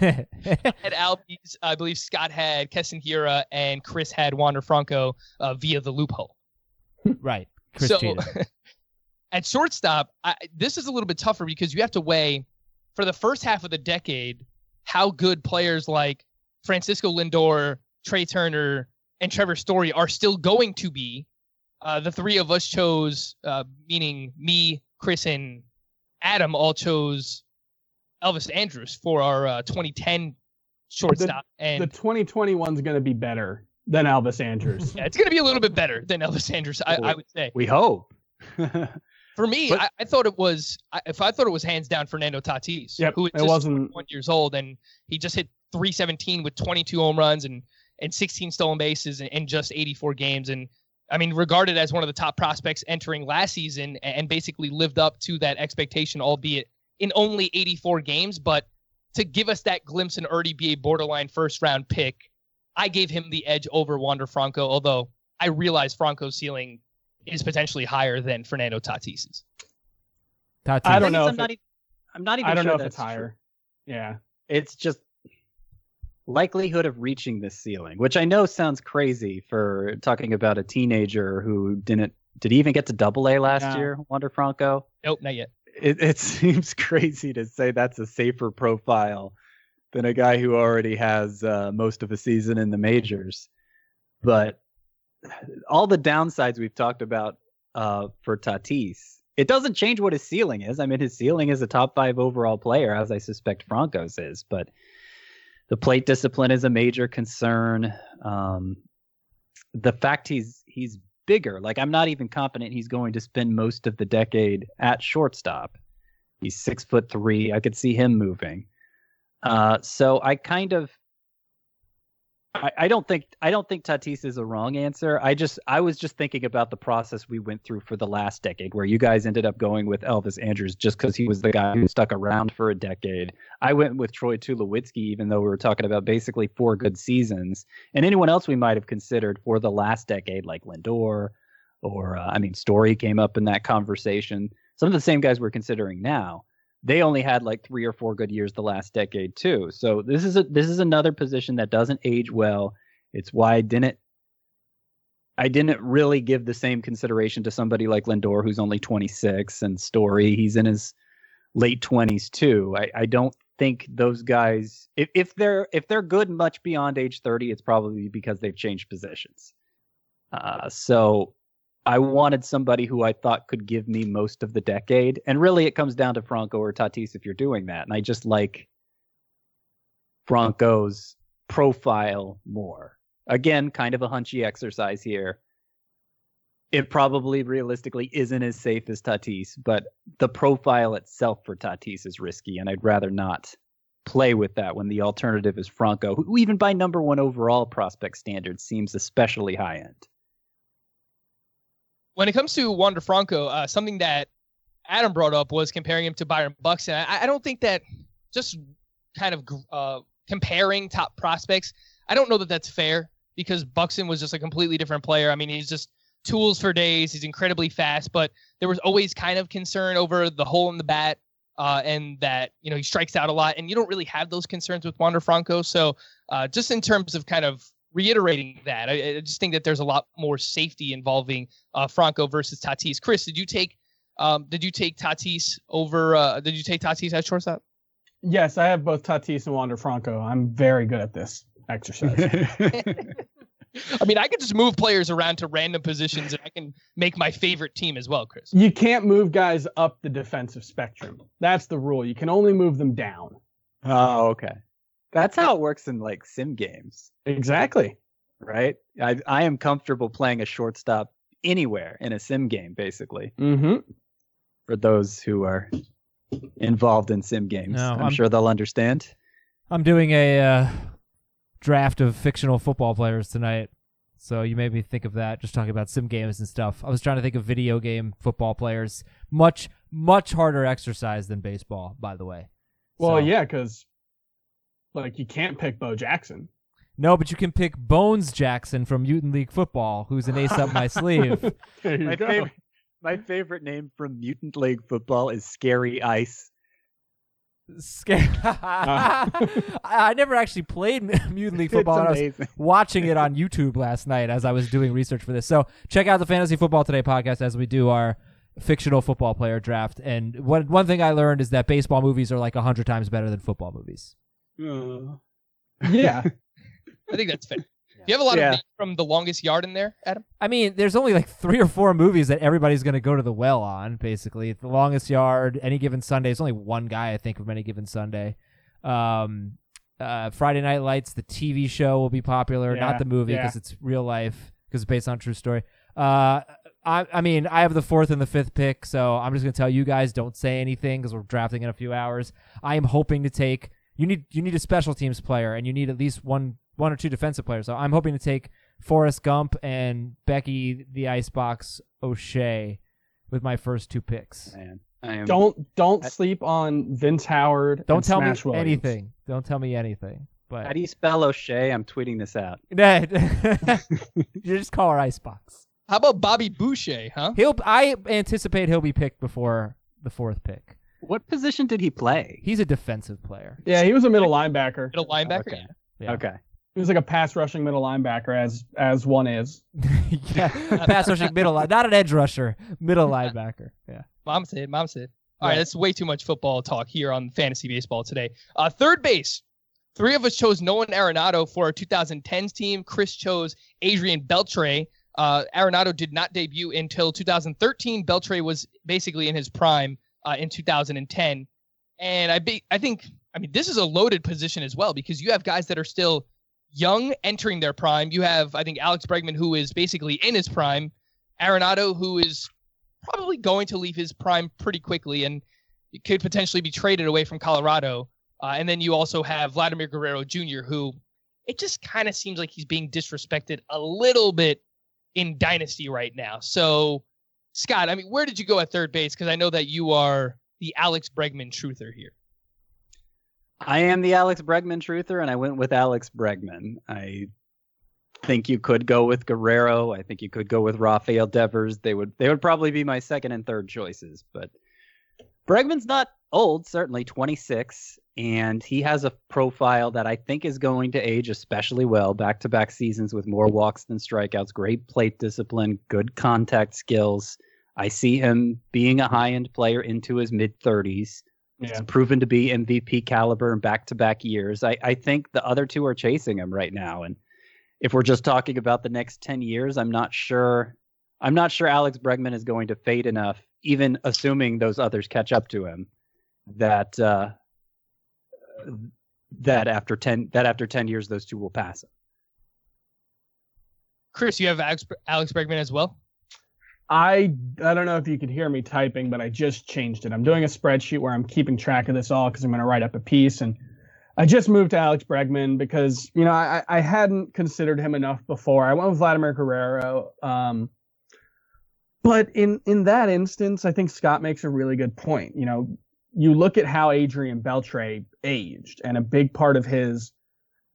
At Albies, I believe Scott had Keston Hiura and Chris had Wander Franco uh, via the loophole. Right. Chris so at shortstop, I, this is a little bit tougher because you have to weigh for the first half of the decade how good players like Francisco Lindor, Trey Turner, and Trevor Story are still going to be. Uh, the three of us chose, uh, meaning me, Chris, and Adam all chose Elvis Andrus for our uh, twenty ten shortstop. The, and the twenty twenty-one is going to be better than Elvis Andrus. Yeah, it's going to be a little bit better than Elvis Andrus, I, I would say. We hope. For me, but, I, I thought it was I, if I thought it was hands down Fernando Tatis, yep, who is just wasn't, twenty-one years old, and he just hit three seventeen with twenty-two home runs and, and sixteen stolen bases and, and just eighty-four games. And I mean, regarded as one of the top prospects entering last season and basically lived up to that expectation, albeit in only eighty-four games. But to give us that glimpse and already be a borderline first round pick, I gave him the edge over Wander Franco, although I realize Franco's ceiling is potentially higher than Fernando Tatis's. Tatis. I don't know. I'm, it, not even, I'm not even I don't sure know if it's higher. True. Yeah. It's just. Likelihood of reaching this ceiling, which I know sounds crazy for talking about a teenager who didn't did he even get to double A last yeah. year, Wander Franco? Nope, not yet. It, it seems crazy to say that's a safer profile than a guy who already has uh, most of a season in the majors. But all the downsides we've talked about uh, for Tatis, it doesn't change what his ceiling is. I mean, his ceiling is a top five overall player, as I suspect Franco's is, but. The plate discipline is a major concern. Um, the fact he's he's bigger, like I'm not even confident he's going to spend most of the decade at shortstop. He's six foot three. I could see him moving. Uh, so I kind of I, I don't think I don't think Tatis is a wrong answer. I just I was just thinking about the process we went through for the last decade, where you guys ended up going with Elvis Andrus just because he was the guy who stuck around for a decade. I went with Troy Tulowitzki, even though we were talking about basically four good seasons, and anyone else we might have considered for the last decade, like Lindor, or uh, I mean, Story came up in that conversation. Some of the same guys we're considering now, they only had like three or four good years the last decade too. So this is a, this is another position that doesn't age well. It's why I didn't I didn't really give the same consideration to somebody like Lindor, who's only twenty-six, and Story, he's in his late twenties too. I, I don't think those guys, if, if they're if they're good much beyond age thirty, it's probably because they've changed positions. Uh, so. I wanted somebody who I thought could give me most of the decade. And really, it comes down to Franco or Tatis if you're doing that. And I just like Franco's profile more. Again, kind of a hunchy exercise here. It probably realistically isn't as safe as Tatis, but the profile itself for Tatis is risky, and I'd rather not play with that when the alternative is Franco, who even by number one overall prospect standards seems especially high end. When it comes to Wander Franco, uh, something that Adam brought up was comparing him to Byron Buxton. I, I don't think that just kind of uh, comparing top prospects, I don't know that that's fair, because Buxton was just a completely different player. I mean, he's just tools for days. He's incredibly fast, but there was always kind of concern over the hole in the bat uh, and that, you know, he strikes out a lot, and you don't really have those concerns with Wander Franco. So uh, just in terms of kind of reiterating that, I, I just think that there's a lot more safety involving uh, Franco versus Tatis. Chris, did you take um, did you take Tatis over? Uh, did you take Tatis at shortstop? Yes, I have both Tatis and Wander Franco. I'm very good at this exercise. I mean, I could just move players around to random positions, and I can make my favorite team as well, Chris. You can't move guys up the defensive spectrum. That's the rule. You can only move them down. Oh, okay. That's how it works in like sim games. Exactly. Right. I I am comfortable playing a shortstop anywhere in a sim game, basically. Mm-hmm. For those who are involved in sim games, no, I'm, I'm sure they'll understand. I'm doing a uh, draft of fictional football players tonight, so you made me think of that. Just talking about sim games and stuff. I was trying to think of video game football players. Much much harder exercise than baseball, by the way. Well, so. yeah, because. Like, you can't pick Bo Jackson. No, but you can pick Bones Jackson from Mutant League Football, who's an ace up my sleeve. There you my, go. Favorite, my favorite name from Mutant League Football is Scary Ice. Scary. uh. I never actually played Mutant League Football. I was watching it on YouTube last night as I was doing research for this. So check out the Fantasy Football Today podcast as we do our fictional football player draft. And what, one thing I learned is that baseball movies are like one hundred times better than football movies. Uh, yeah, I think that's fair. Yeah. Do you have a lot yeah. of from The Longest Yard in there, Adam? I mean, there's only like three or four movies that everybody's going to go to the well on, basically. The Longest Yard, Any Given Sunday. There's only one guy, I think, from Any Given Sunday. Um, uh, Friday Night Lights, the T V show, will be popular, yeah. not the movie, because yeah. it's real life, because it's based on a true story. Uh, I, I mean, I have the fourth and the fifth pick, so I'm just going to tell you guys, don't say anything, because we're drafting in a few hours. I am hoping to take... You need you need a special teams player, and you need at least one one or two defensive players. So I'm hoping to take Forrest Gump and Becky the Icebox O'Shea with my first two picks. Man, I am, don't don't I, sleep on Vince Howard. Don't and tell Smash me Williams. anything. Don't tell me anything. But how do you spell O'Shea? I'm tweeting this out. You just call her Icebox. How about Bobby Boucher? Huh? He'll. I anticipate he'll be picked before the fourth pick. What position did he play? He's a defensive player. Yeah, he was a middle linebacker. Middle linebacker? Oh, okay. Yeah. okay. He was like a pass-rushing middle linebacker, as as one is. yeah, pass-rushing middle linebacker. Not an edge rusher. Middle linebacker. Yeah. Mom said, mom said. All yeah. right, that's way too much football talk here on Fantasy Baseball Today. Uh, third base. Three of us chose Nolan Arenado for our twenty tens team. Chris chose Adrian Beltre. Uh, Arenado did not debut until two thousand thirteen. Beltre was basically in his prime. Uh, in two thousand ten, and I be, I think I mean this is a loaded position as well, because you have guys that are still young entering their prime. You have I think Alex Bregman, who is basically in his prime, Arenado, who is probably going to leave his prime pretty quickly and could potentially be traded away from Colorado, uh, and then you also have Vladimir Guerrero Junior, who it just kind of seems like he's being disrespected a little bit in Dynasty right now. So, Scott, I mean, where did you go at third base? Because I know that you are the Alex Bregman truther here. I am the Alex Bregman truther, and I went with Alex Bregman. I think you could go with Guerrero. I think you could go with Rafael Devers. They would they would probably be my second and third choices. But Bregman's not old, certainly twenty-six, and he has a profile that I think is going to age especially well. Back-to-back seasons with more walks than strikeouts, great plate discipline, good contact skills. I see him being a high-end player into his mid-thirties. It's yeah. proven to be M V P caliber in back-to-back years. I, I think the other two are chasing him right now. And if we're just talking about the next ten years, I'm not sure. I'm not sure Alex Bregman is going to fade enough, even assuming those others catch up to him, that uh, that after ten that after ten years, those two will pass him. Chris, you have Alex, Alex Bregman as well? I I don't know if you could hear me typing, but I just changed it. I'm doing a spreadsheet where I'm keeping track of this all because I'm going to write up a piece. And I just moved to Alex Bregman because, you know, I, I hadn't considered him enough before. I went with Vladimir Guerrero. Um, but in, in that instance, I think Scott makes a really good point. You know, you look at how Adrian Beltre aged, and a big part of his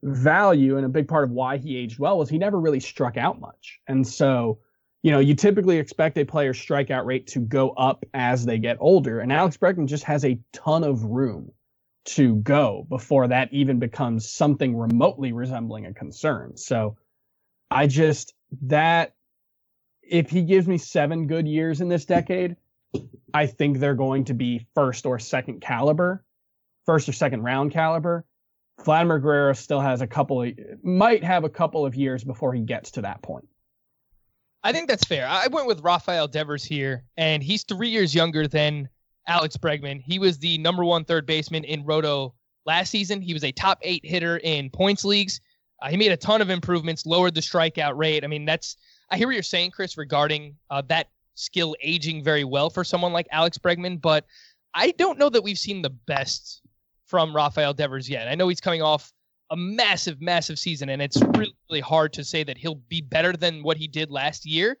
value and a big part of why he aged well was he never really struck out much. And so, you know, you typically expect a player's strikeout rate to go up as they get older, and Alex Bregman just has a ton of room to go before that even becomes something remotely resembling a concern. So I just, that, if he gives me seven good years in this decade, I think they're going to be first or second caliber, first or second round caliber. Vladimir Guerrero still has a couple, of, might have a couple of years before he gets to that point. I think that's fair. I went with Rafael Devers here, and he's three years younger than Alex Bregman. He was the number one third baseman in Roto last season. He was a top eight hitter in points leagues. Uh, he made a ton of improvements, lowered the strikeout rate. I mean, that's, I hear what you're saying, Chris, regarding uh, that skill aging very well for someone like Alex Bregman, but I don't know that we've seen the best from Rafael Devers yet. I know he's coming off a massive, massive season, and it's really, really hard to say that he'll be better than what he did last year,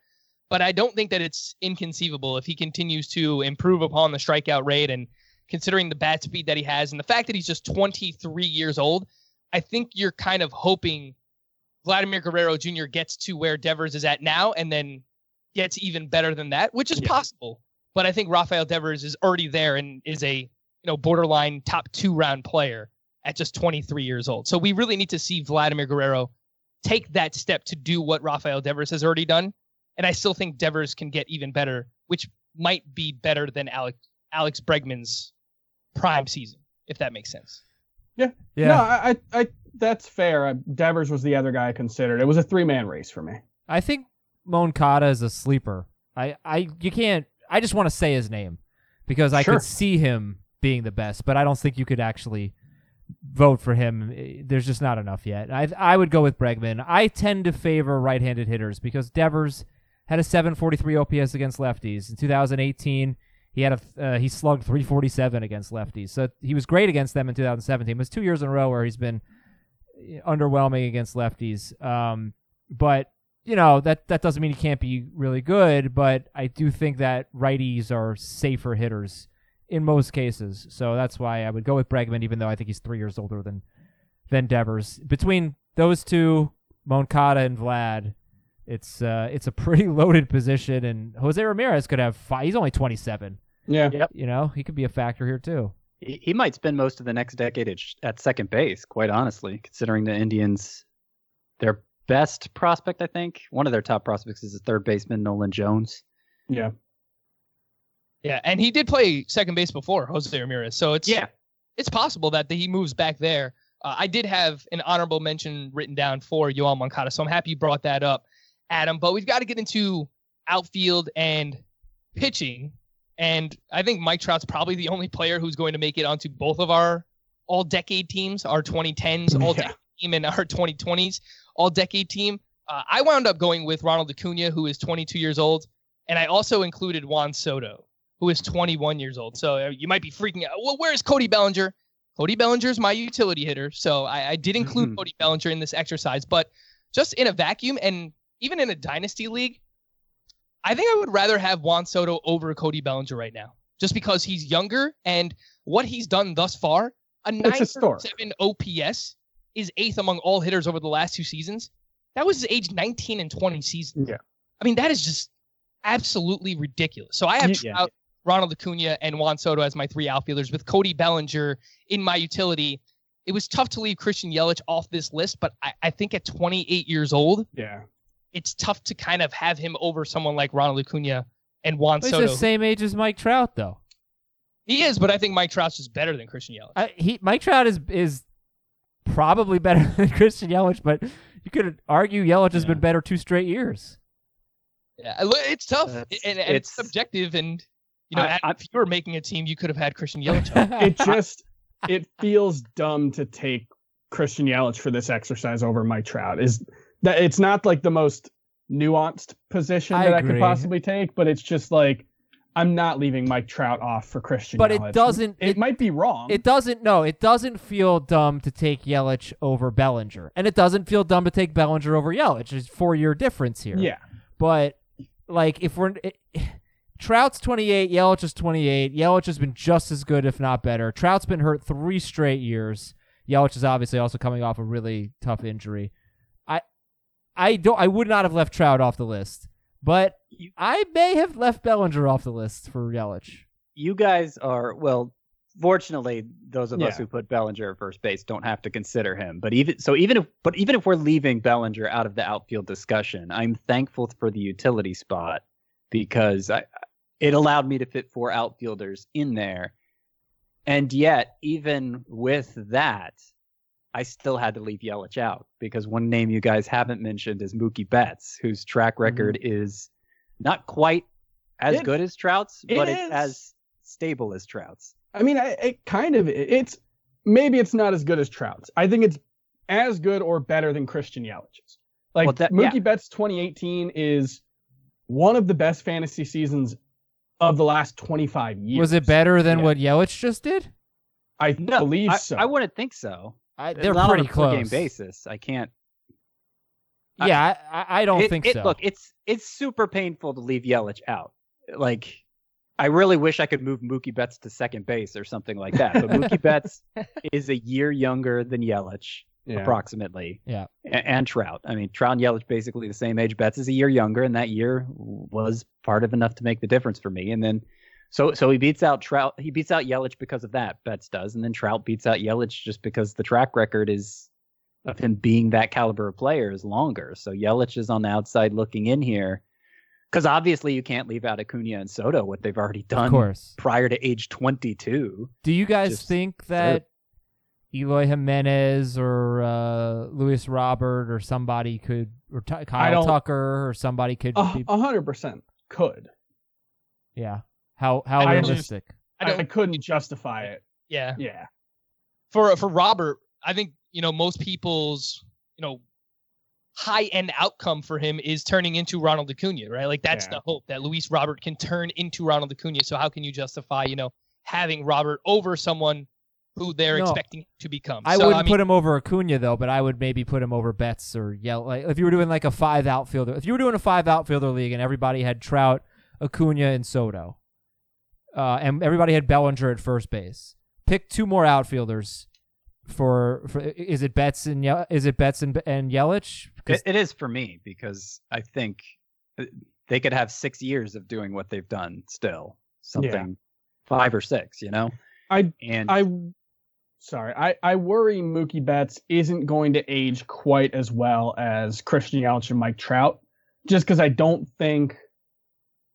but I don't think that it's inconceivable if he continues to improve upon the strikeout rate, and considering the bat speed that he has and the fact that he's just twenty-three years old, I think you're kind of hoping Vladimir Guerrero Junior gets to where Devers is at now and then gets even better than that, which is yeah. possible, but I think Rafael Devers is already there and is a, you know, borderline top two round player at just twenty-three years old. So we really need to see Vladimir Guerrero take that step to do what Rafael Devers has already done. And I still think Devers can get even better, which might be better than Alex Alex Bregman's prime season, if that makes sense. Yeah. Yeah. No, I, I, I that's fair. Devers was the other guy I considered. It was a three-man race for me. I think Moncada is a sleeper. I, I you can't I just want to say his name because I sure. could see him being the best, but I don't think you could actually vote for him. There's just not enough yet. I I would go with Bregman. I tend to favor right-handed hitters because Devers had a seven forty-three O P S against lefties. In two thousand eighteen, he had a uh, he slugged three forty-seven against lefties. So he was great against them in two thousand seventeen. It was two years in a row where he's been underwhelming against lefties. Um, but you know that that doesn't mean he can't be really good. But I do think that righties are safer hitters in most cases. So that's why I would go with Bregman, even though I think he's three years older than than Devers. Between those two, Moncada and Vlad, it's uh, it's a pretty loaded position, and Jose Ramirez could have five. He's only twenty-seven. Yeah. Yep. You know, he could be a factor here too. He, he might spend most of the next decade at, at second base, quite honestly, considering the Indians, their best prospect, I think, one of their top prospects is the third baseman, Nolan Jones. Yeah. Yeah, and he did play second base before Jose Ramirez, so it's yeah. it's possible that he moves back there. Uh, I did have an honorable mention written down for Yoan Moncada, so I'm happy you brought that up, Adam. But we've got to get into outfield and pitching, and I think Mike Trout's probably the only player who's going to make it onto both of our all-decade teams, our twenty tens all-decade yeah. team and our twenty twenties all-decade team. Uh, I wound up going with Ronald Acuna, who is twenty-two years old, and I also included Juan Soto, who is twenty-one years old. So you might be freaking out. Well, where is Cody Bellinger? Cody Bellinger is my utility hitter, so I, I did include mm-hmm. Cody Bellinger in this exercise. But just in a vacuum, and even in a dynasty league, I think I would rather have Juan Soto over Cody Bellinger right now, just because he's younger and what he's done thus far. A nine thirty-seven O P S is eighth among all hitters over the last two seasons. That was his age nineteen and twenty season. Yeah, I mean, that is just absolutely ridiculous. So I have yeah. Trout, Ronald Acuna, and Juan Soto as my three outfielders with Cody Bellinger in my utility. It was tough to leave Christian Yelich off this list, but I, I think at twenty-eight years old, yeah, it's tough to kind of have him over someone like Ronald Acuna and Juan Soto. He's the same age as Mike Trout, though. He is, but I think Mike Trout's just better than Christian Yelich. I, he Mike Trout is is probably better than Christian Yelich, but you could argue Yelich has yeah. been better two straight years. Yeah, it's tough, and, and it's, it's subjective. And you know, I, I, if you were making a team, you could have had Christian Yelich. It just it feels dumb to take Christian Yelich for this exercise over Mike Trout. Is that it's not like the most nuanced position I that agree. I could possibly take, but it's just like, I'm not leaving Mike Trout off for Christian but Yelich. But it doesn't... It, it might be wrong. It doesn't... No, it doesn't feel dumb to take Yelich over Bellinger. And it doesn't feel dumb to take Bellinger over Yelich. There's a four-year difference here. Yeah. But, like, if we're... It, Trout's twenty-eight, Yelich is twenty-eight. Yelich has been just as good, if not better. Trout's been hurt three straight years. Yelich is obviously also coming off a really tough injury. I, I don't... I would not have left Trout off the list. But I may have left Bellinger off the list for Yelich. You guys are, well, fortunately, those of yeah. us who put Bellinger at first base don't have to consider him. But even so, even if but even if we're leaving Bellinger out of the outfield discussion, I'm thankful for the utility spot because I, it allowed me to fit four outfielders in there. And yet, even with that, I still had to leave Yelich out because one name you guys haven't mentioned is Mookie Betts, whose track record mm-hmm. is not quite as it, good as Trout's, it but is. It's as stable as Trout's. I mean, I, it kind of it's maybe it's not as good as Trout's. I think it's as good or better than Christian Yelich's. Like well, that, Mookie yeah. Betts twenty eighteen is one of the best fantasy seasons of the last twenty-five years. Was it better than yeah. what Yelich just did? I no, believe I, so. I wouldn't think so. I, they're not pretty on a close. Game basis. I can't. I, yeah, I, I don't it, think it, so. Look, it's it's super painful to leave Yelich out. Like, I really wish I could move Mookie Betts to second base or something like that. But Mookie Betts is a year younger than Yelich, yeah. approximately. Yeah, and, and Trout. I mean, Trout and Yelich basically the same age. Betts is a year younger, and that year was part of enough to make the difference for me. And then. So so he beats out Trout. He beats out Yelich because of that. Betts does, and then Trout beats out Yelich just because the track record is of him being that caliber of player is longer. So Yelich is on the outside looking in here, because obviously you can't leave out Acuna and Soto what they've already done. Of course. Prior to age twenty-two. Do you guys just think that through. Eloy Jimenez or uh, Luis Robert or somebody could, or T- Kyle Tucker or somebody could? A hundred percent could. Yeah. How how I realistic? Just, I, I couldn't justify it. Yeah, yeah. For for Robert, I think you know most people's you know high end outcome for him is turning into Ronald Acuna, right? Like that's yeah. the hope that Luis Robert can turn into Ronald Acuna. So how can you justify you know having Robert over someone who they're no, expecting to become? I so, wouldn't I mean, put him over Acuna though, but I would maybe put him over Betts or Yell. Like if you were doing like a five outfielder, if you were doing a five outfielder league and everybody had Trout, Acuna, and Soto. Uh, and everybody had Bellinger at first base. Pick two more outfielders for, for is it Betts and is it Betts and, and Yelich? It, it is for me because I think they could have six years of doing what they've done still, something yeah. five or six, you know. I and I sorry, I, I worry Mookie Betts isn't going to age quite as well as Christian Yelich and Mike Trout, just because I don't think.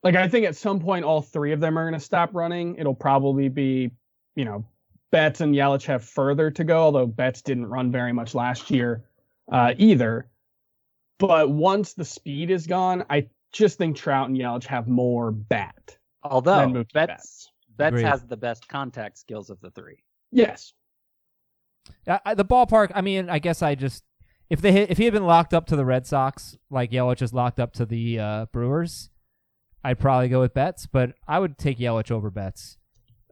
Like, I think at some point all three of them are going to stop running. It'll probably be, you know, Betts and Yelich have further to go, although Betts didn't run very much last year uh, either. But once the speed is gone, I just think Trout and Yelich have more bat. Although Betts, Betts. Betts has the best contact skills of the three. Yes. Uh, the ballpark, I mean, I guess I just, if they if he had been locked up to the Red Sox, like Yelich is locked up to the uh, Brewers, I'd probably go with Betts, but I would take Yelich over Betts.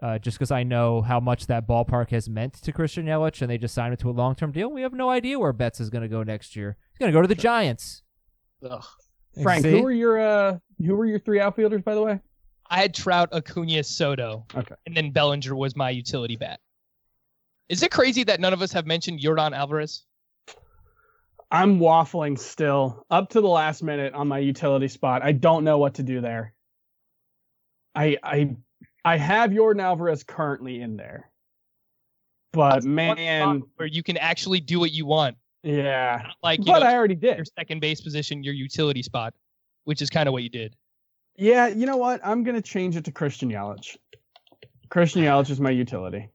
Uh, just because I know how much that ballpark has meant to Christian Yelich, and they just signed him to a long-term deal. We have no idea where Betts is going to go next year. He's going to go to the Giants. Ugh. Frank, See? who were your uh, who were your three outfielders, by the way? I had Trout, Acuna, Soto, okay, and then Bellinger was my utility bat. Is it crazy that none of us have mentioned Yordan Alvarez? I'm waffling still up to the last minute on my utility spot. I don't know what to do there. I I. I have Yordan Alvarez currently in there, but That's man, where you can actually do what you want. Yeah, Not like you but know, I already did your second base position, your utility spot, which is kind of what you did. Yeah, you know what? I'm gonna change it to Christian Yelich. Christian Yelich is my utility.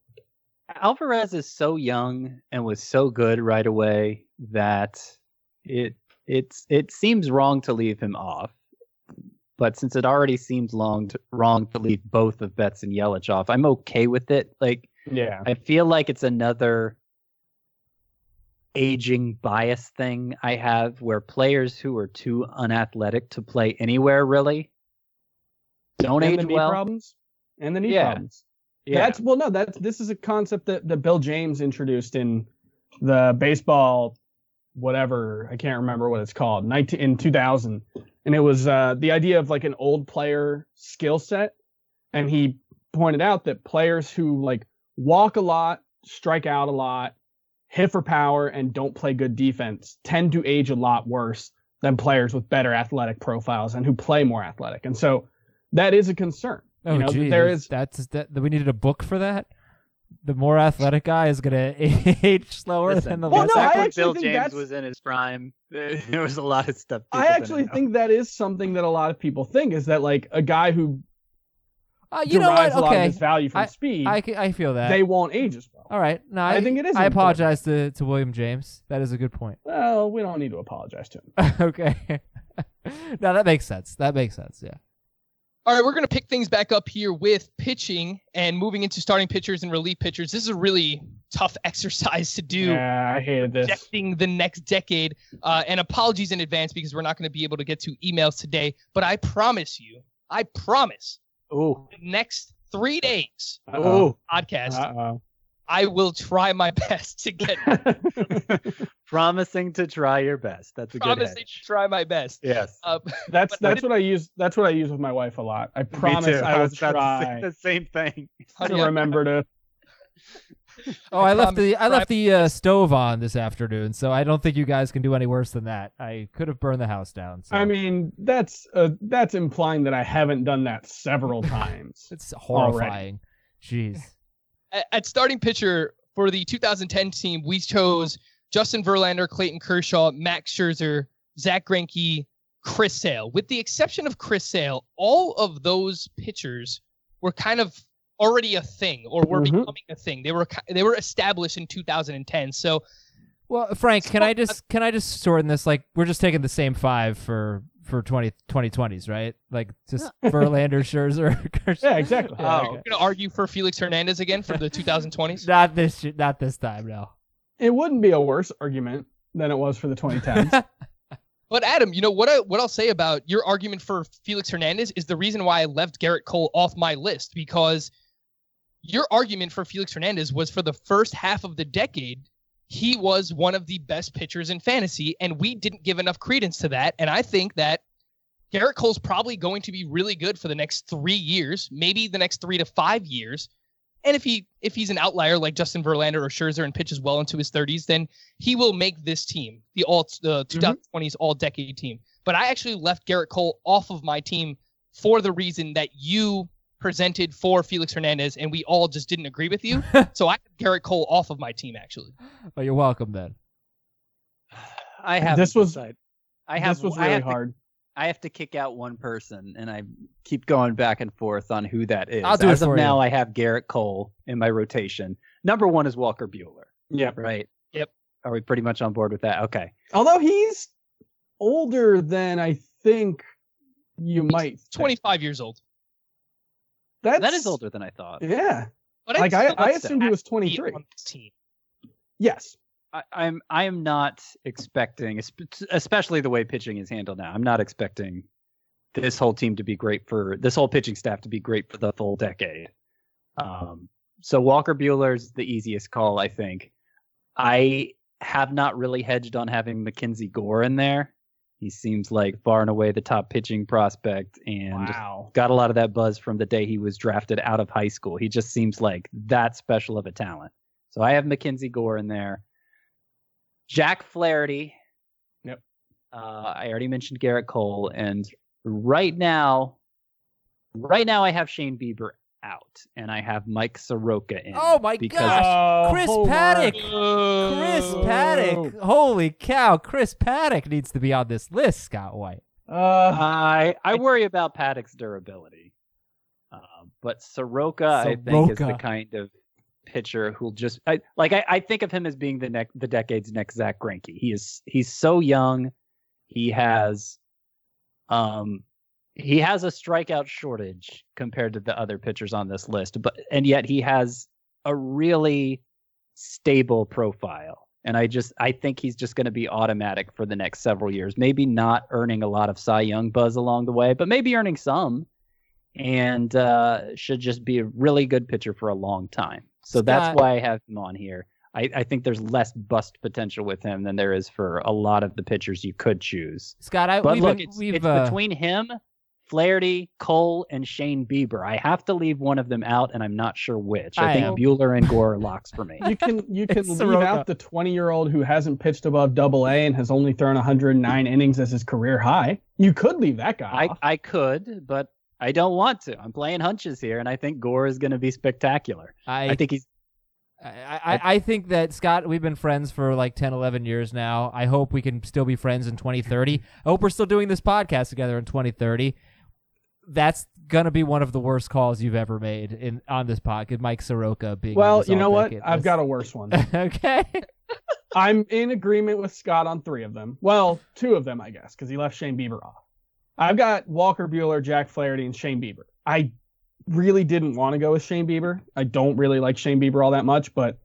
Alvarez is so young and was so good right away that it it's it seems wrong to leave him off. But since it already seems long to, wrong to leave both of Betts and Yelich off, I'm okay with it. Like, yeah, I feel like it's another aging bias thing I have, where players who are too unathletic to play anywhere really don't and age the knee well. Problems. And the knee yeah. problems. Yeah, that's well, no, that's this is a concept that, that Bill James introduced in the baseball, whatever I can't remember what it's called, nineteen in two thousand. And it was uh, the idea of like an old player skill set. And he pointed out that players who like walk a lot, strike out a lot, hit for power, and don't play good defense tend to age a lot worse than players with better athletic profiles and who play more athletic. And so that is a concern. Oh, you know, geez. There is that's that we needed a book for that. The more athletic guy is going to age slower Listen, than the well, less. No, I actually Bill think James that's... was in his prime. There was a lot of stuff. I actually think that is something that a lot of people think, is that like a guy who uh, you derives know what? Okay. a lot of his value from I, speed, I, I feel that. They won't age as well. All right. No, I, I think it is. I important. apologize to, to William James. That is a good point. Well, we don't need to apologize to him. Okay. No, that makes sense. That makes sense. Yeah. All right, we're going to pick things back up here with pitching and moving into starting pitchers and relief pitchers. This is a really tough exercise to do. Yeah, I hated this. Projecting the next decade. Uh, and apologies in advance because we're not going to be able to get to emails today. But I promise you, I promise, Ooh. the next three days of podcast, Uh-oh. I will try my best to get Promising to try your best. That's a good Promising head. to try my best. Yes. Uh, that's that's what I use that's what I use with my wife a lot. I promise I, I was try the same thing. To remember to Oh, I, I left the I left the uh, stove on this afternoon, so I don't think you guys can do any worse than that. I could have burned the house down. So. I mean, that's uh, that's implying that I haven't done that several times. It's horrifying. Already. Jeez. At starting pitcher for the two thousand ten team, we chose Justin Verlander, Clayton Kershaw, Max Scherzer, Zach Greinke, Chris Sale. With the exception of Chris Sale, all of those pitchers were kind of already a thing, or were mm-hmm. becoming a thing. They were they were established in two thousand ten. So, well, Frank, so, can I just can I just shorten this? Like, we're just taking the same five for. For twenty twenty-twenties, right? Like just Verlander, Scherzer, Kershaw. Yeah, exactly. Oh, okay. You're gonna argue for Felix Hernandez again for the twenty twenties? Not this, not this time, no. It wouldn't be a worse argument than it was for the twenty tens. But Adam, you know what? I what I'll say about your argument for Felix Hernandez is the reason why I left Garrett Cole off my list, because your argument for Felix Hernandez was for the first half of the decade. He was one of the best pitchers in fantasy, and we didn't give enough credence to that. And I think that Garrett Cole's probably going to be really good for the next three years, maybe the next three to five years. And if he if he's an outlier like Justin Verlander or Scherzer and pitches well into his thirties, then he will make this team, the all the twenty twenties mm-hmm. all-decade team. But I actually left Garrett Cole off of my team for the reason that you presented for Felix Hernandez, and we all just didn't agree with you. So I took Garrett Cole off of my team, actually. Well, you're welcome then. I have this was decided. I have this was really I have hard. To, I have to kick out one person, and I keep going back and forth on who that is. I'll do As it for of you. now, I have Garrett Cole in my rotation. Number one is Walker Buehler. Yep. Right. Yep. Are we pretty much on board with that? Okay. Although he's older than I think you he's might. twenty-five think. years old. That's, that is older than I thought. Yeah. But like I, I assumed he was twenty-three. Yes. I, I'm I am not expecting, especially the way pitching is handled now, I'm not expecting this whole team to be great for, this whole pitching staff to be great for the full decade. Um, so Walker Buehler's the easiest call, I think. I have not really hedged on having Mackenzie Gore in there. He seems like far and away the top pitching prospect, and wow. got a lot of that buzz from the day he was drafted out of high school. He just seems like that special of a talent. So I have Mackenzie Gore in there. Jack Flaherty. Yep. Uh, I already mentioned Garrett Cole, and right now, right now I have Shane Bieber out, and I have Mike Soroka in. Oh my gosh! Chris oh, Paddock! Oh. Chris Paddock! Holy cow! Chris Paddock needs to be on this list, Scott White. Uh, I I worry about Paddock's durability, uh, but Soroka, Soroka I think is the kind of pitcher who'll just I, like I, I think of him as being the next the decade's next Zach Greinke. He is he's so young. He has, um. He has a strikeout shortage compared to the other pitchers on this list, but and yet he has a really stable profile. And I just I think he's just going to be automatic for the next several years. Maybe not earning a lot of Cy Young buzz along the way, but maybe earning some, and uh, should just be a really good pitcher for a long time. So Scott, that's why I have him on here. I, I think there's less bust potential with him than there is for a lot of the pitchers you could choose. Scott, I but we've, look, it's, we've, it's uh... between him, Flaherty, Cole, and Shane Bieber. I have to leave one of them out, and I'm not sure which. I, I think am. Buehler and Gore are locks for me. You can you can leave Soroka. out the twenty-year-old who hasn't pitched above Double A and has only thrown one hundred nine innings as his career high. You could leave that guy I, off. I could, but I don't want to. I'm playing hunches here, and I think Gore is going to be spectacular. I, I think he's... I, I, I think that, Scott, we've been friends for like ten, eleven years now. I hope we can still be friends in twenty thirty. I hope we're still doing this podcast together in twenty thirty. That's going to be one of the worst calls you've ever made in on this podcast, Mike Soroka being Well, you know what? I've got a worse one. Okay. I'm in agreement with Scott on three of them. Well, two of them, I guess, because he left Shane Bieber off. I've got Walker Buehler, Jack Flaherty, and Shane Bieber. I really didn't want to go with Shane Bieber. I don't really like Shane Bieber all that much, but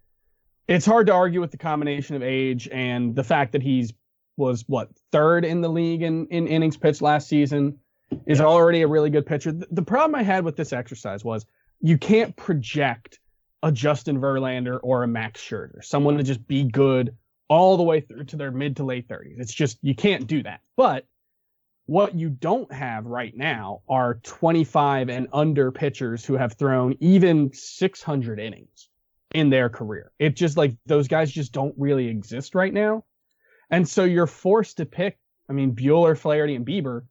it's hard to argue with the combination of age and the fact that he's was, what, third in the league in, in innings pitched last season. Is already a really good pitcher. The problem I had with this exercise was you can't project a Justin Verlander or a Max Scherzer, someone to just be good all the way through to their mid to late thirties. It's just, you can't do that. But what you don't have right now are twenty-five and under pitchers who have thrown even six hundred innings in their career. It just like those guys just don't really exist right now. And so you're forced to pick, I mean, Buehler, Flaherty, and Bieber.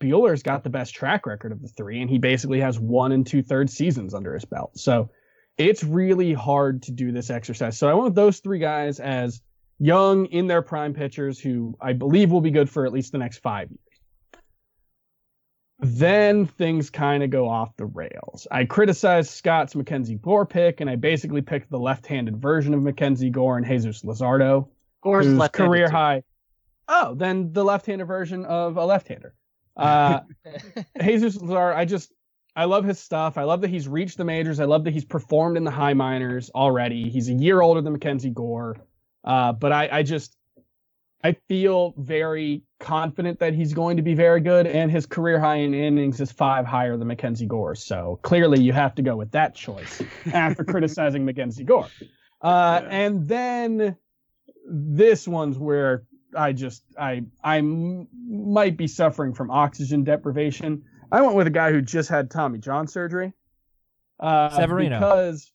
Buehler's got the best track record of the three, and he basically has one and two-thirds seasons under his belt. So it's really hard to do this exercise. So I want those three guys as young, in their prime pitchers who I believe will be good for at least the next five years. Then things kind of go off the rails. I criticized Scott's Mackenzie Gore pick, and I basically picked the left-handed version of Mackenzie Gore and Jesus Luzardo, Gore's whose career high. Oh, then the left-handed version of a left-hander. uh Jesus Luzardo, I just I love his stuff. I love that he's reached the majors. I love that he's performed in the high minors already. He's a year older than Mackenzie Gore. Uh, but I, I just I feel very confident that he's going to be very good, and his career high in innings is five higher than Mackenzie Gore. So clearly you have to go with that choice after criticizing Mackenzie Gore. Uh yeah. And then this one's where I just, I, I m- might be suffering from oxygen deprivation. I went with a guy who just had Tommy John surgery. Uh, Severino. Because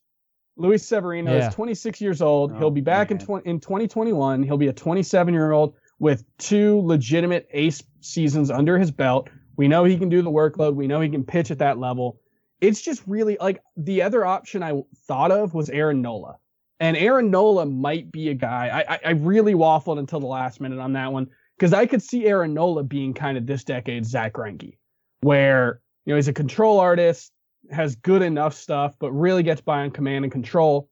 Luis Severino yeah. is twenty-six years old. Oh, He'll be back man. in tw- in twenty twenty-one. He'll be a twenty-seven-year-old with two legitimate ace seasons under his belt. We know he can do the workload. We know he can pitch at that level. It's just really, like, the other option I thought of was Aaron Nola. And Aaron Nola might be a guy. I, I, I really waffled until the last minute on that one because I could see Aaron Nola being kind of this decade's Zach Greinke, where you know he's a control artist, has good enough stuff, but really gets by on command and control.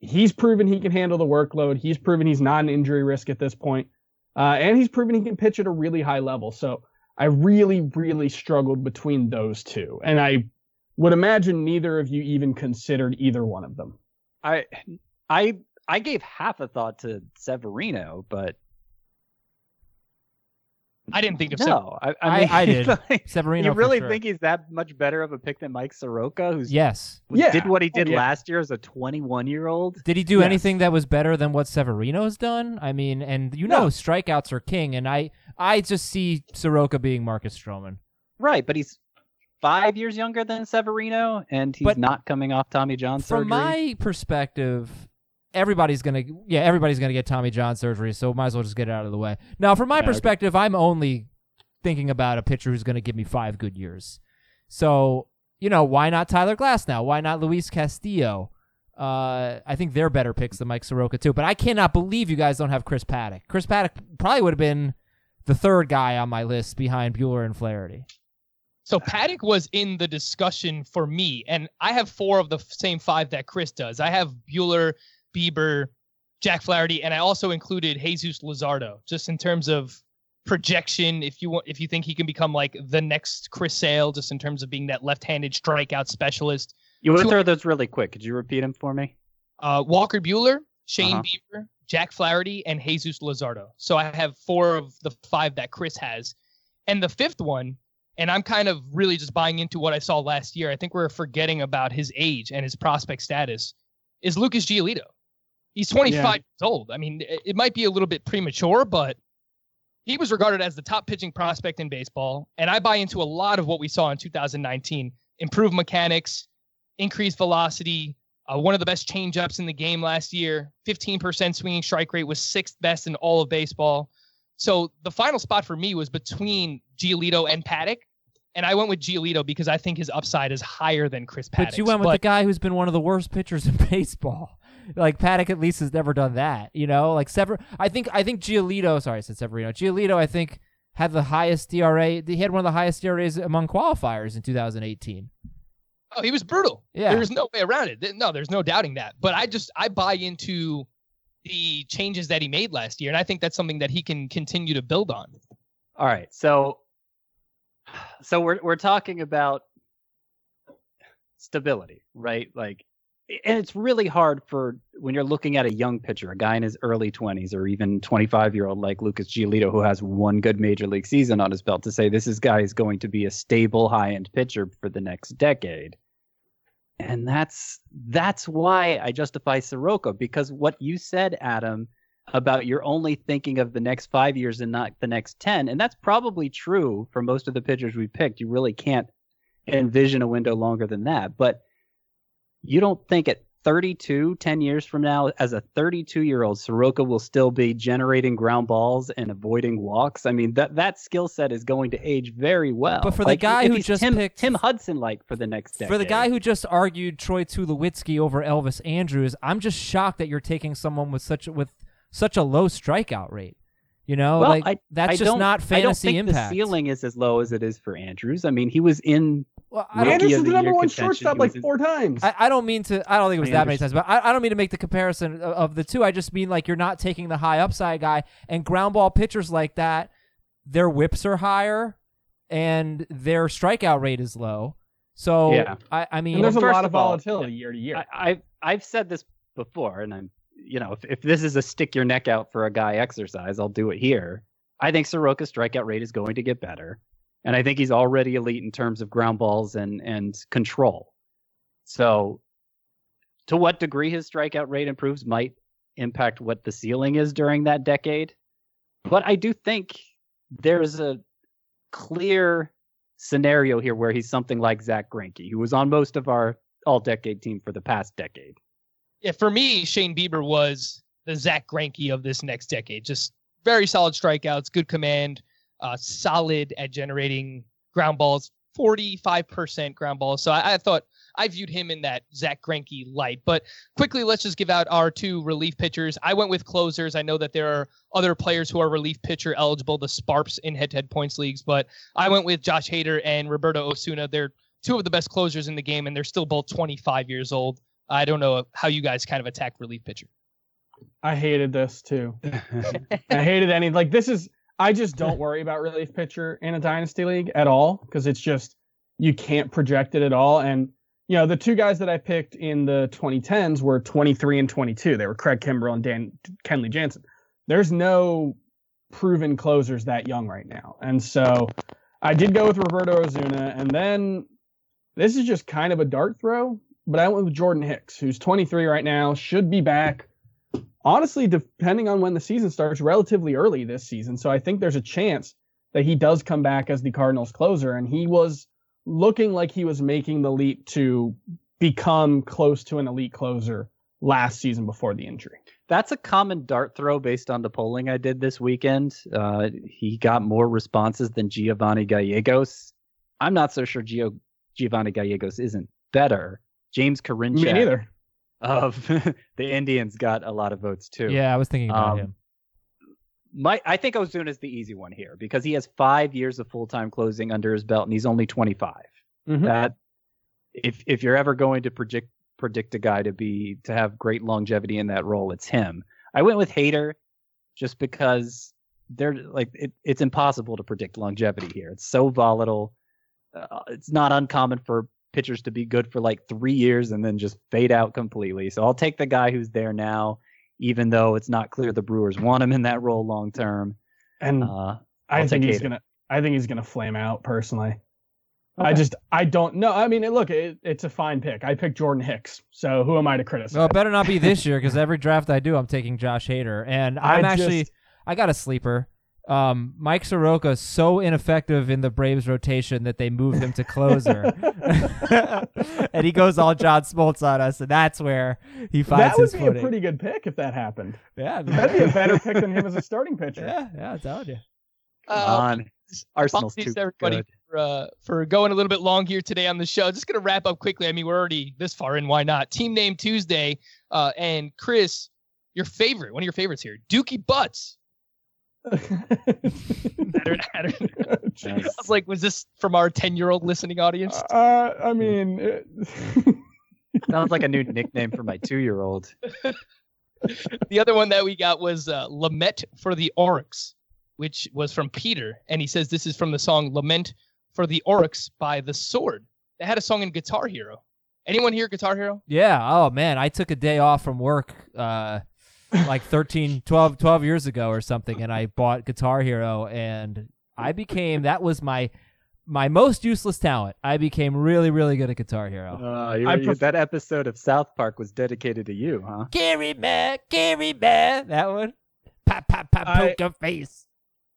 He's proven he can handle the workload. He's proven he's not an injury risk at this point, uh, and he's proven he can pitch at a really high level. So I really, really struggled between those two, and I would imagine neither of you even considered either one of them. I. I I gave half a thought to Severino, but I didn't think of no. Sever- I, I, mean, I, I did. Like, Severino. You really sure. think he's that much better of a pick than Mike Soroka, who's yes, yeah. did what he did oh, yeah. last year as a twenty-one-year-old? Did he do yes. anything that was better than what Severino's done? I mean, and you no. know, strikeouts are king, and I, I just see Soroka being Marcus Stroman. Right, but he's five years younger than Severino, and he's but not coming off Tommy John surgery. From my perspective. Everybody's gonna, yeah, everybody's gonna get Tommy John surgery, so might as well just get it out of the way. Now, from my yeah, perspective, okay. I'm only thinking about a pitcher who's gonna give me five good years. So, you know, why not Tyler Glass now? Why not Luis Castillo? Uh, I think they're better picks than Mike Soroka too. But I cannot believe you guys don't have Chris Paddock. Chris Paddock probably would have been the third guy on my list behind Buehler and Flaherty. So Paddock was in the discussion for me, and I have four of the same five that Chris does. I have Buehler, Bieber, Jack Flaherty, and I also included Jesus Luzardo, just in terms of projection. If you want, if you think he can become like the next Chris Sale, just in terms of being that left-handed strikeout specialist. You want to throw those really quick? Could you repeat them for me? Uh, Walker Buehler, Shane uh-huh. Bieber, Jack Flaherty, and Jesus Luzardo. So I have four of the five that Chris has, and the fifth one. And I'm kind of really just buying into what I saw last year. I think we're forgetting about his age and his prospect status. Is Lucas Giolito? He's twenty-five yeah. years old. I mean, it might be a little bit premature, but he was regarded as the top pitching prospect in baseball. And I buy into a lot of what we saw in two thousand nineteen. Improved mechanics, increased velocity, uh, one of the best changeups in the game last year. fifteen percent swinging strike rate was sixth best in all of baseball. So the final spot for me was between Giolito and Paddock. And I went with Giolito because I think his upside is higher than Chris Paddock. But you went with but, the guy who's been one of the worst pitchers in baseball. Like Paddock at least has never done that, you know. Like Sever, I think I think Giolito. Sorry, I said Severino. Giolito, I think, had the highest E R A. He had one of the highest E R As among qualifiers in two thousand eighteen. Oh, he was brutal. Yeah, there's no way around it. No, there's no doubting that. But I just I buy into the changes that he made last year, and I think that's something that he can continue to build on. All right, so so we're we're talking about stability, right? Like. And it's really hard for when you're looking at a young pitcher, a guy in his early twenties or even twenty-five-year-old like Lucas Giolito, who has one good major league season on his belt, to say this is guy is going to be a stable high-end pitcher for the next decade. And that's that's why I justify Soroka, because what you said, Adam, about you're only thinking of the next five years and not the next ten, and that's probably true for most of the pitchers we picked. You really can't envision a window longer than that. But you don't think at thirty-two, ten years from now, as a thirty-two-year-old, Soroka will still be generating ground balls and avoiding walks? I mean, that that skill set is going to age very well. But for like, the guy who just Tim, picked... Tim Hudson-like for the next decade. For the guy who just argued Troy Tulowitzki over Elvis Andrus, I'm just shocked that you're taking someone with such with such a low strikeout rate. You know, well, like I, that's I just not fantasy impact. I don't think the ceiling is as low as it is for Andrus. I mean, he was in... Well, Andrus is the number one shortstop like four times. I, I don't mean to. I don't think it was that many times, but I, I don't mean to make the comparison of, of the two. I just mean like you're not taking the high upside guy, and ground ball pitchers like that, their whips are higher, and their strikeout rate is low. So yeah. I, I mean, and there's a lot of volatility year to year. I, I've I've said this before, and I'm you know if if this is a stick your neck out for a guy exercise, I'll do it here. I think Soroka's strikeout rate is going to get better. And I think he's already elite in terms of ground balls and, and control. So to what degree his strikeout rate improves might impact what the ceiling is during that decade. But I do think there's a clear scenario here where he's something like Zach Greinke, who was on most of our all-decade team for the past decade. Yeah, for me, Shane Bieber was the Zach Greinke of this next decade. Just very solid strikeouts, good command. Uh, solid at generating ground balls, forty-five percent ground balls. So I, I thought I viewed him in that Zach Greinke light. But quickly, let's just give out our two relief pitchers. I went with closers. I know that there are other players who are relief pitcher eligible, the SPARPs in head-to-head points leagues. But I went with Josh Hader and Roberto Osuna. They're two of the best closers in the game, and they're still both twenty-five years old. I don't know how you guys kind of attack relief pitcher. I hated this, too. I hated any. Like, this is... I just don't worry about relief pitcher in a dynasty league at all because it's just you can't project it at all. And, you know, the two guys that I picked in the twenty tens were twenty-three and twenty-two. They were Craig Kimbrell and Dan Kenley Jansen. There's no proven closers that young right now. And so I did go with Roberto Osuna. And then this is just kind of a dart throw, but I went with Jordan Hicks, who's twenty-three right now, should be back. Honestly, depending on when the season starts, relatively early this season. So I think there's a chance that he does come back as the Cardinals closer. And he was looking like he was making the leap to become close to an elite closer last season before the injury. That's a common dart throw based on the polling I did this weekend. Uh, he got more responses than Giovanni Gallegos. I'm not so sure Gio- Giovanni Gallegos isn't better. James Karinchak. Me neither. Of the Indians got a lot of votes too. Yeah, I was thinking about um, him. My, I think Ozuna is the easy one here because he has five years of full-time closing under his belt, and he's only twenty-five. Mm-hmm. That if if you're ever going to predict predict a guy to be to have great longevity in that role, it's him. I went with Hader just because they're like it, it's impossible to predict longevity here. It's so volatile. Uh, it's not uncommon for pitchers to be good for like three years and then just fade out completely. So I'll take the guy who's there now, even though it's not clear the Brewers want him in that role long term. And uh, I think he's gonna, I think he's gonna flame out personally. Okay. I just, I don't know. I mean, look, it, it's a fine pick. I picked Jordan Hicks, so who am I to criticize? Well, it better not be this year because every draft I do, I'm taking Josh Hader, and I'm I actually, just... I got a sleeper. Um, Mike Soroka is so ineffective in the Braves rotation that they moved him to closer, and he goes all John Smoltz on us, and that's where he finds his footing. That would be a pretty good pick if that happened. Yeah, man. That'd be a better pick than him as a starting pitcher. Yeah, yeah, I'm telling you. Come uh, on, Arsenal's too everybody good. For, uh, for going a little bit long here today on the show, just gonna wrap up quickly. I mean, we're already this far in. Why not? Team Name Tuesday, uh, and Chris, your favorite, one of your favorites here, Dookie Butts. I don't, I don't know. Nice. I was like, was this from our ten-year-old listening audience? Uh, I mean, it... sounds like a new nickname for my two-year-old. The other one that we got was uh, Lament for the Oryx, which was from Peter, and he says this is from the song Lament for the Oryx by The Sword. They had a song in Guitar Hero. Anyone hear Guitar Hero? Yeah. Oh man, I took a day off from work. Uh... like thirteen, twelve, twelve years ago or something, and I bought Guitar Hero, and I became, that was my my most useless talent. I became really, really good at Guitar Hero. Uh, you, I pref- that episode of South Park was dedicated to you, huh? Gary man, Gary man, that one. Pop, pop, pop, I, poker face.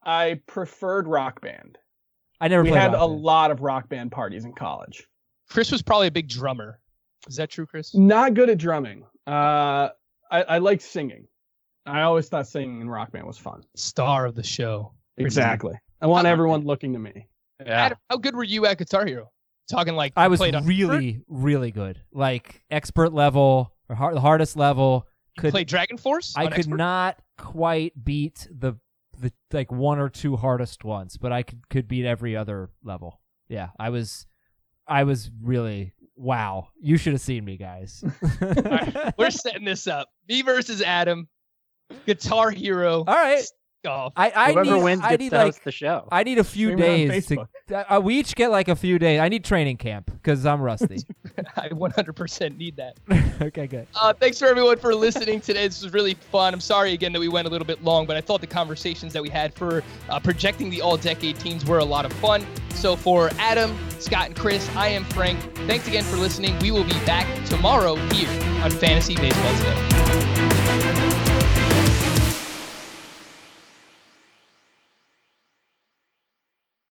I preferred Rock Band. I never we played We had a band. lot of Rock Band parties in college. Chris was probably a big drummer. Is that true, Chris? Not good at drumming. Uh... I, I liked singing. I always thought singing in Rock Band was fun. Star of the show. Exactly. I want everyone looking to me. Yeah. Adam, how good were you at Guitar Hero? Talking like I was really, expert? really good. Like expert level, or hard, the hardest level. Could, you played Dragon Force? I could expert? not quite beat the the like one or two hardest ones, but I could, could beat every other level. Yeah, I was, I was really. Wow, you should have seen me, guys. All right, we're setting this up. Me versus Adam, Guitar Hero. All right. Golf. I, I Whoever need, wins I gets to host like, the show. I need a few Stream days. To, uh, we each get like a few days. I need training camp because I'm rusty. I one hundred percent need that. Okay, good. Uh, thanks for everyone for listening today. This was really fun. I'm sorry again that we went a little bit long, but I thought the conversations that we had for uh, projecting the all-decade teams were a lot of fun. So for Adam, Scott, and Chris, I am Frank. Thanks again for listening. We will be back tomorrow here on Fantasy Baseball Today.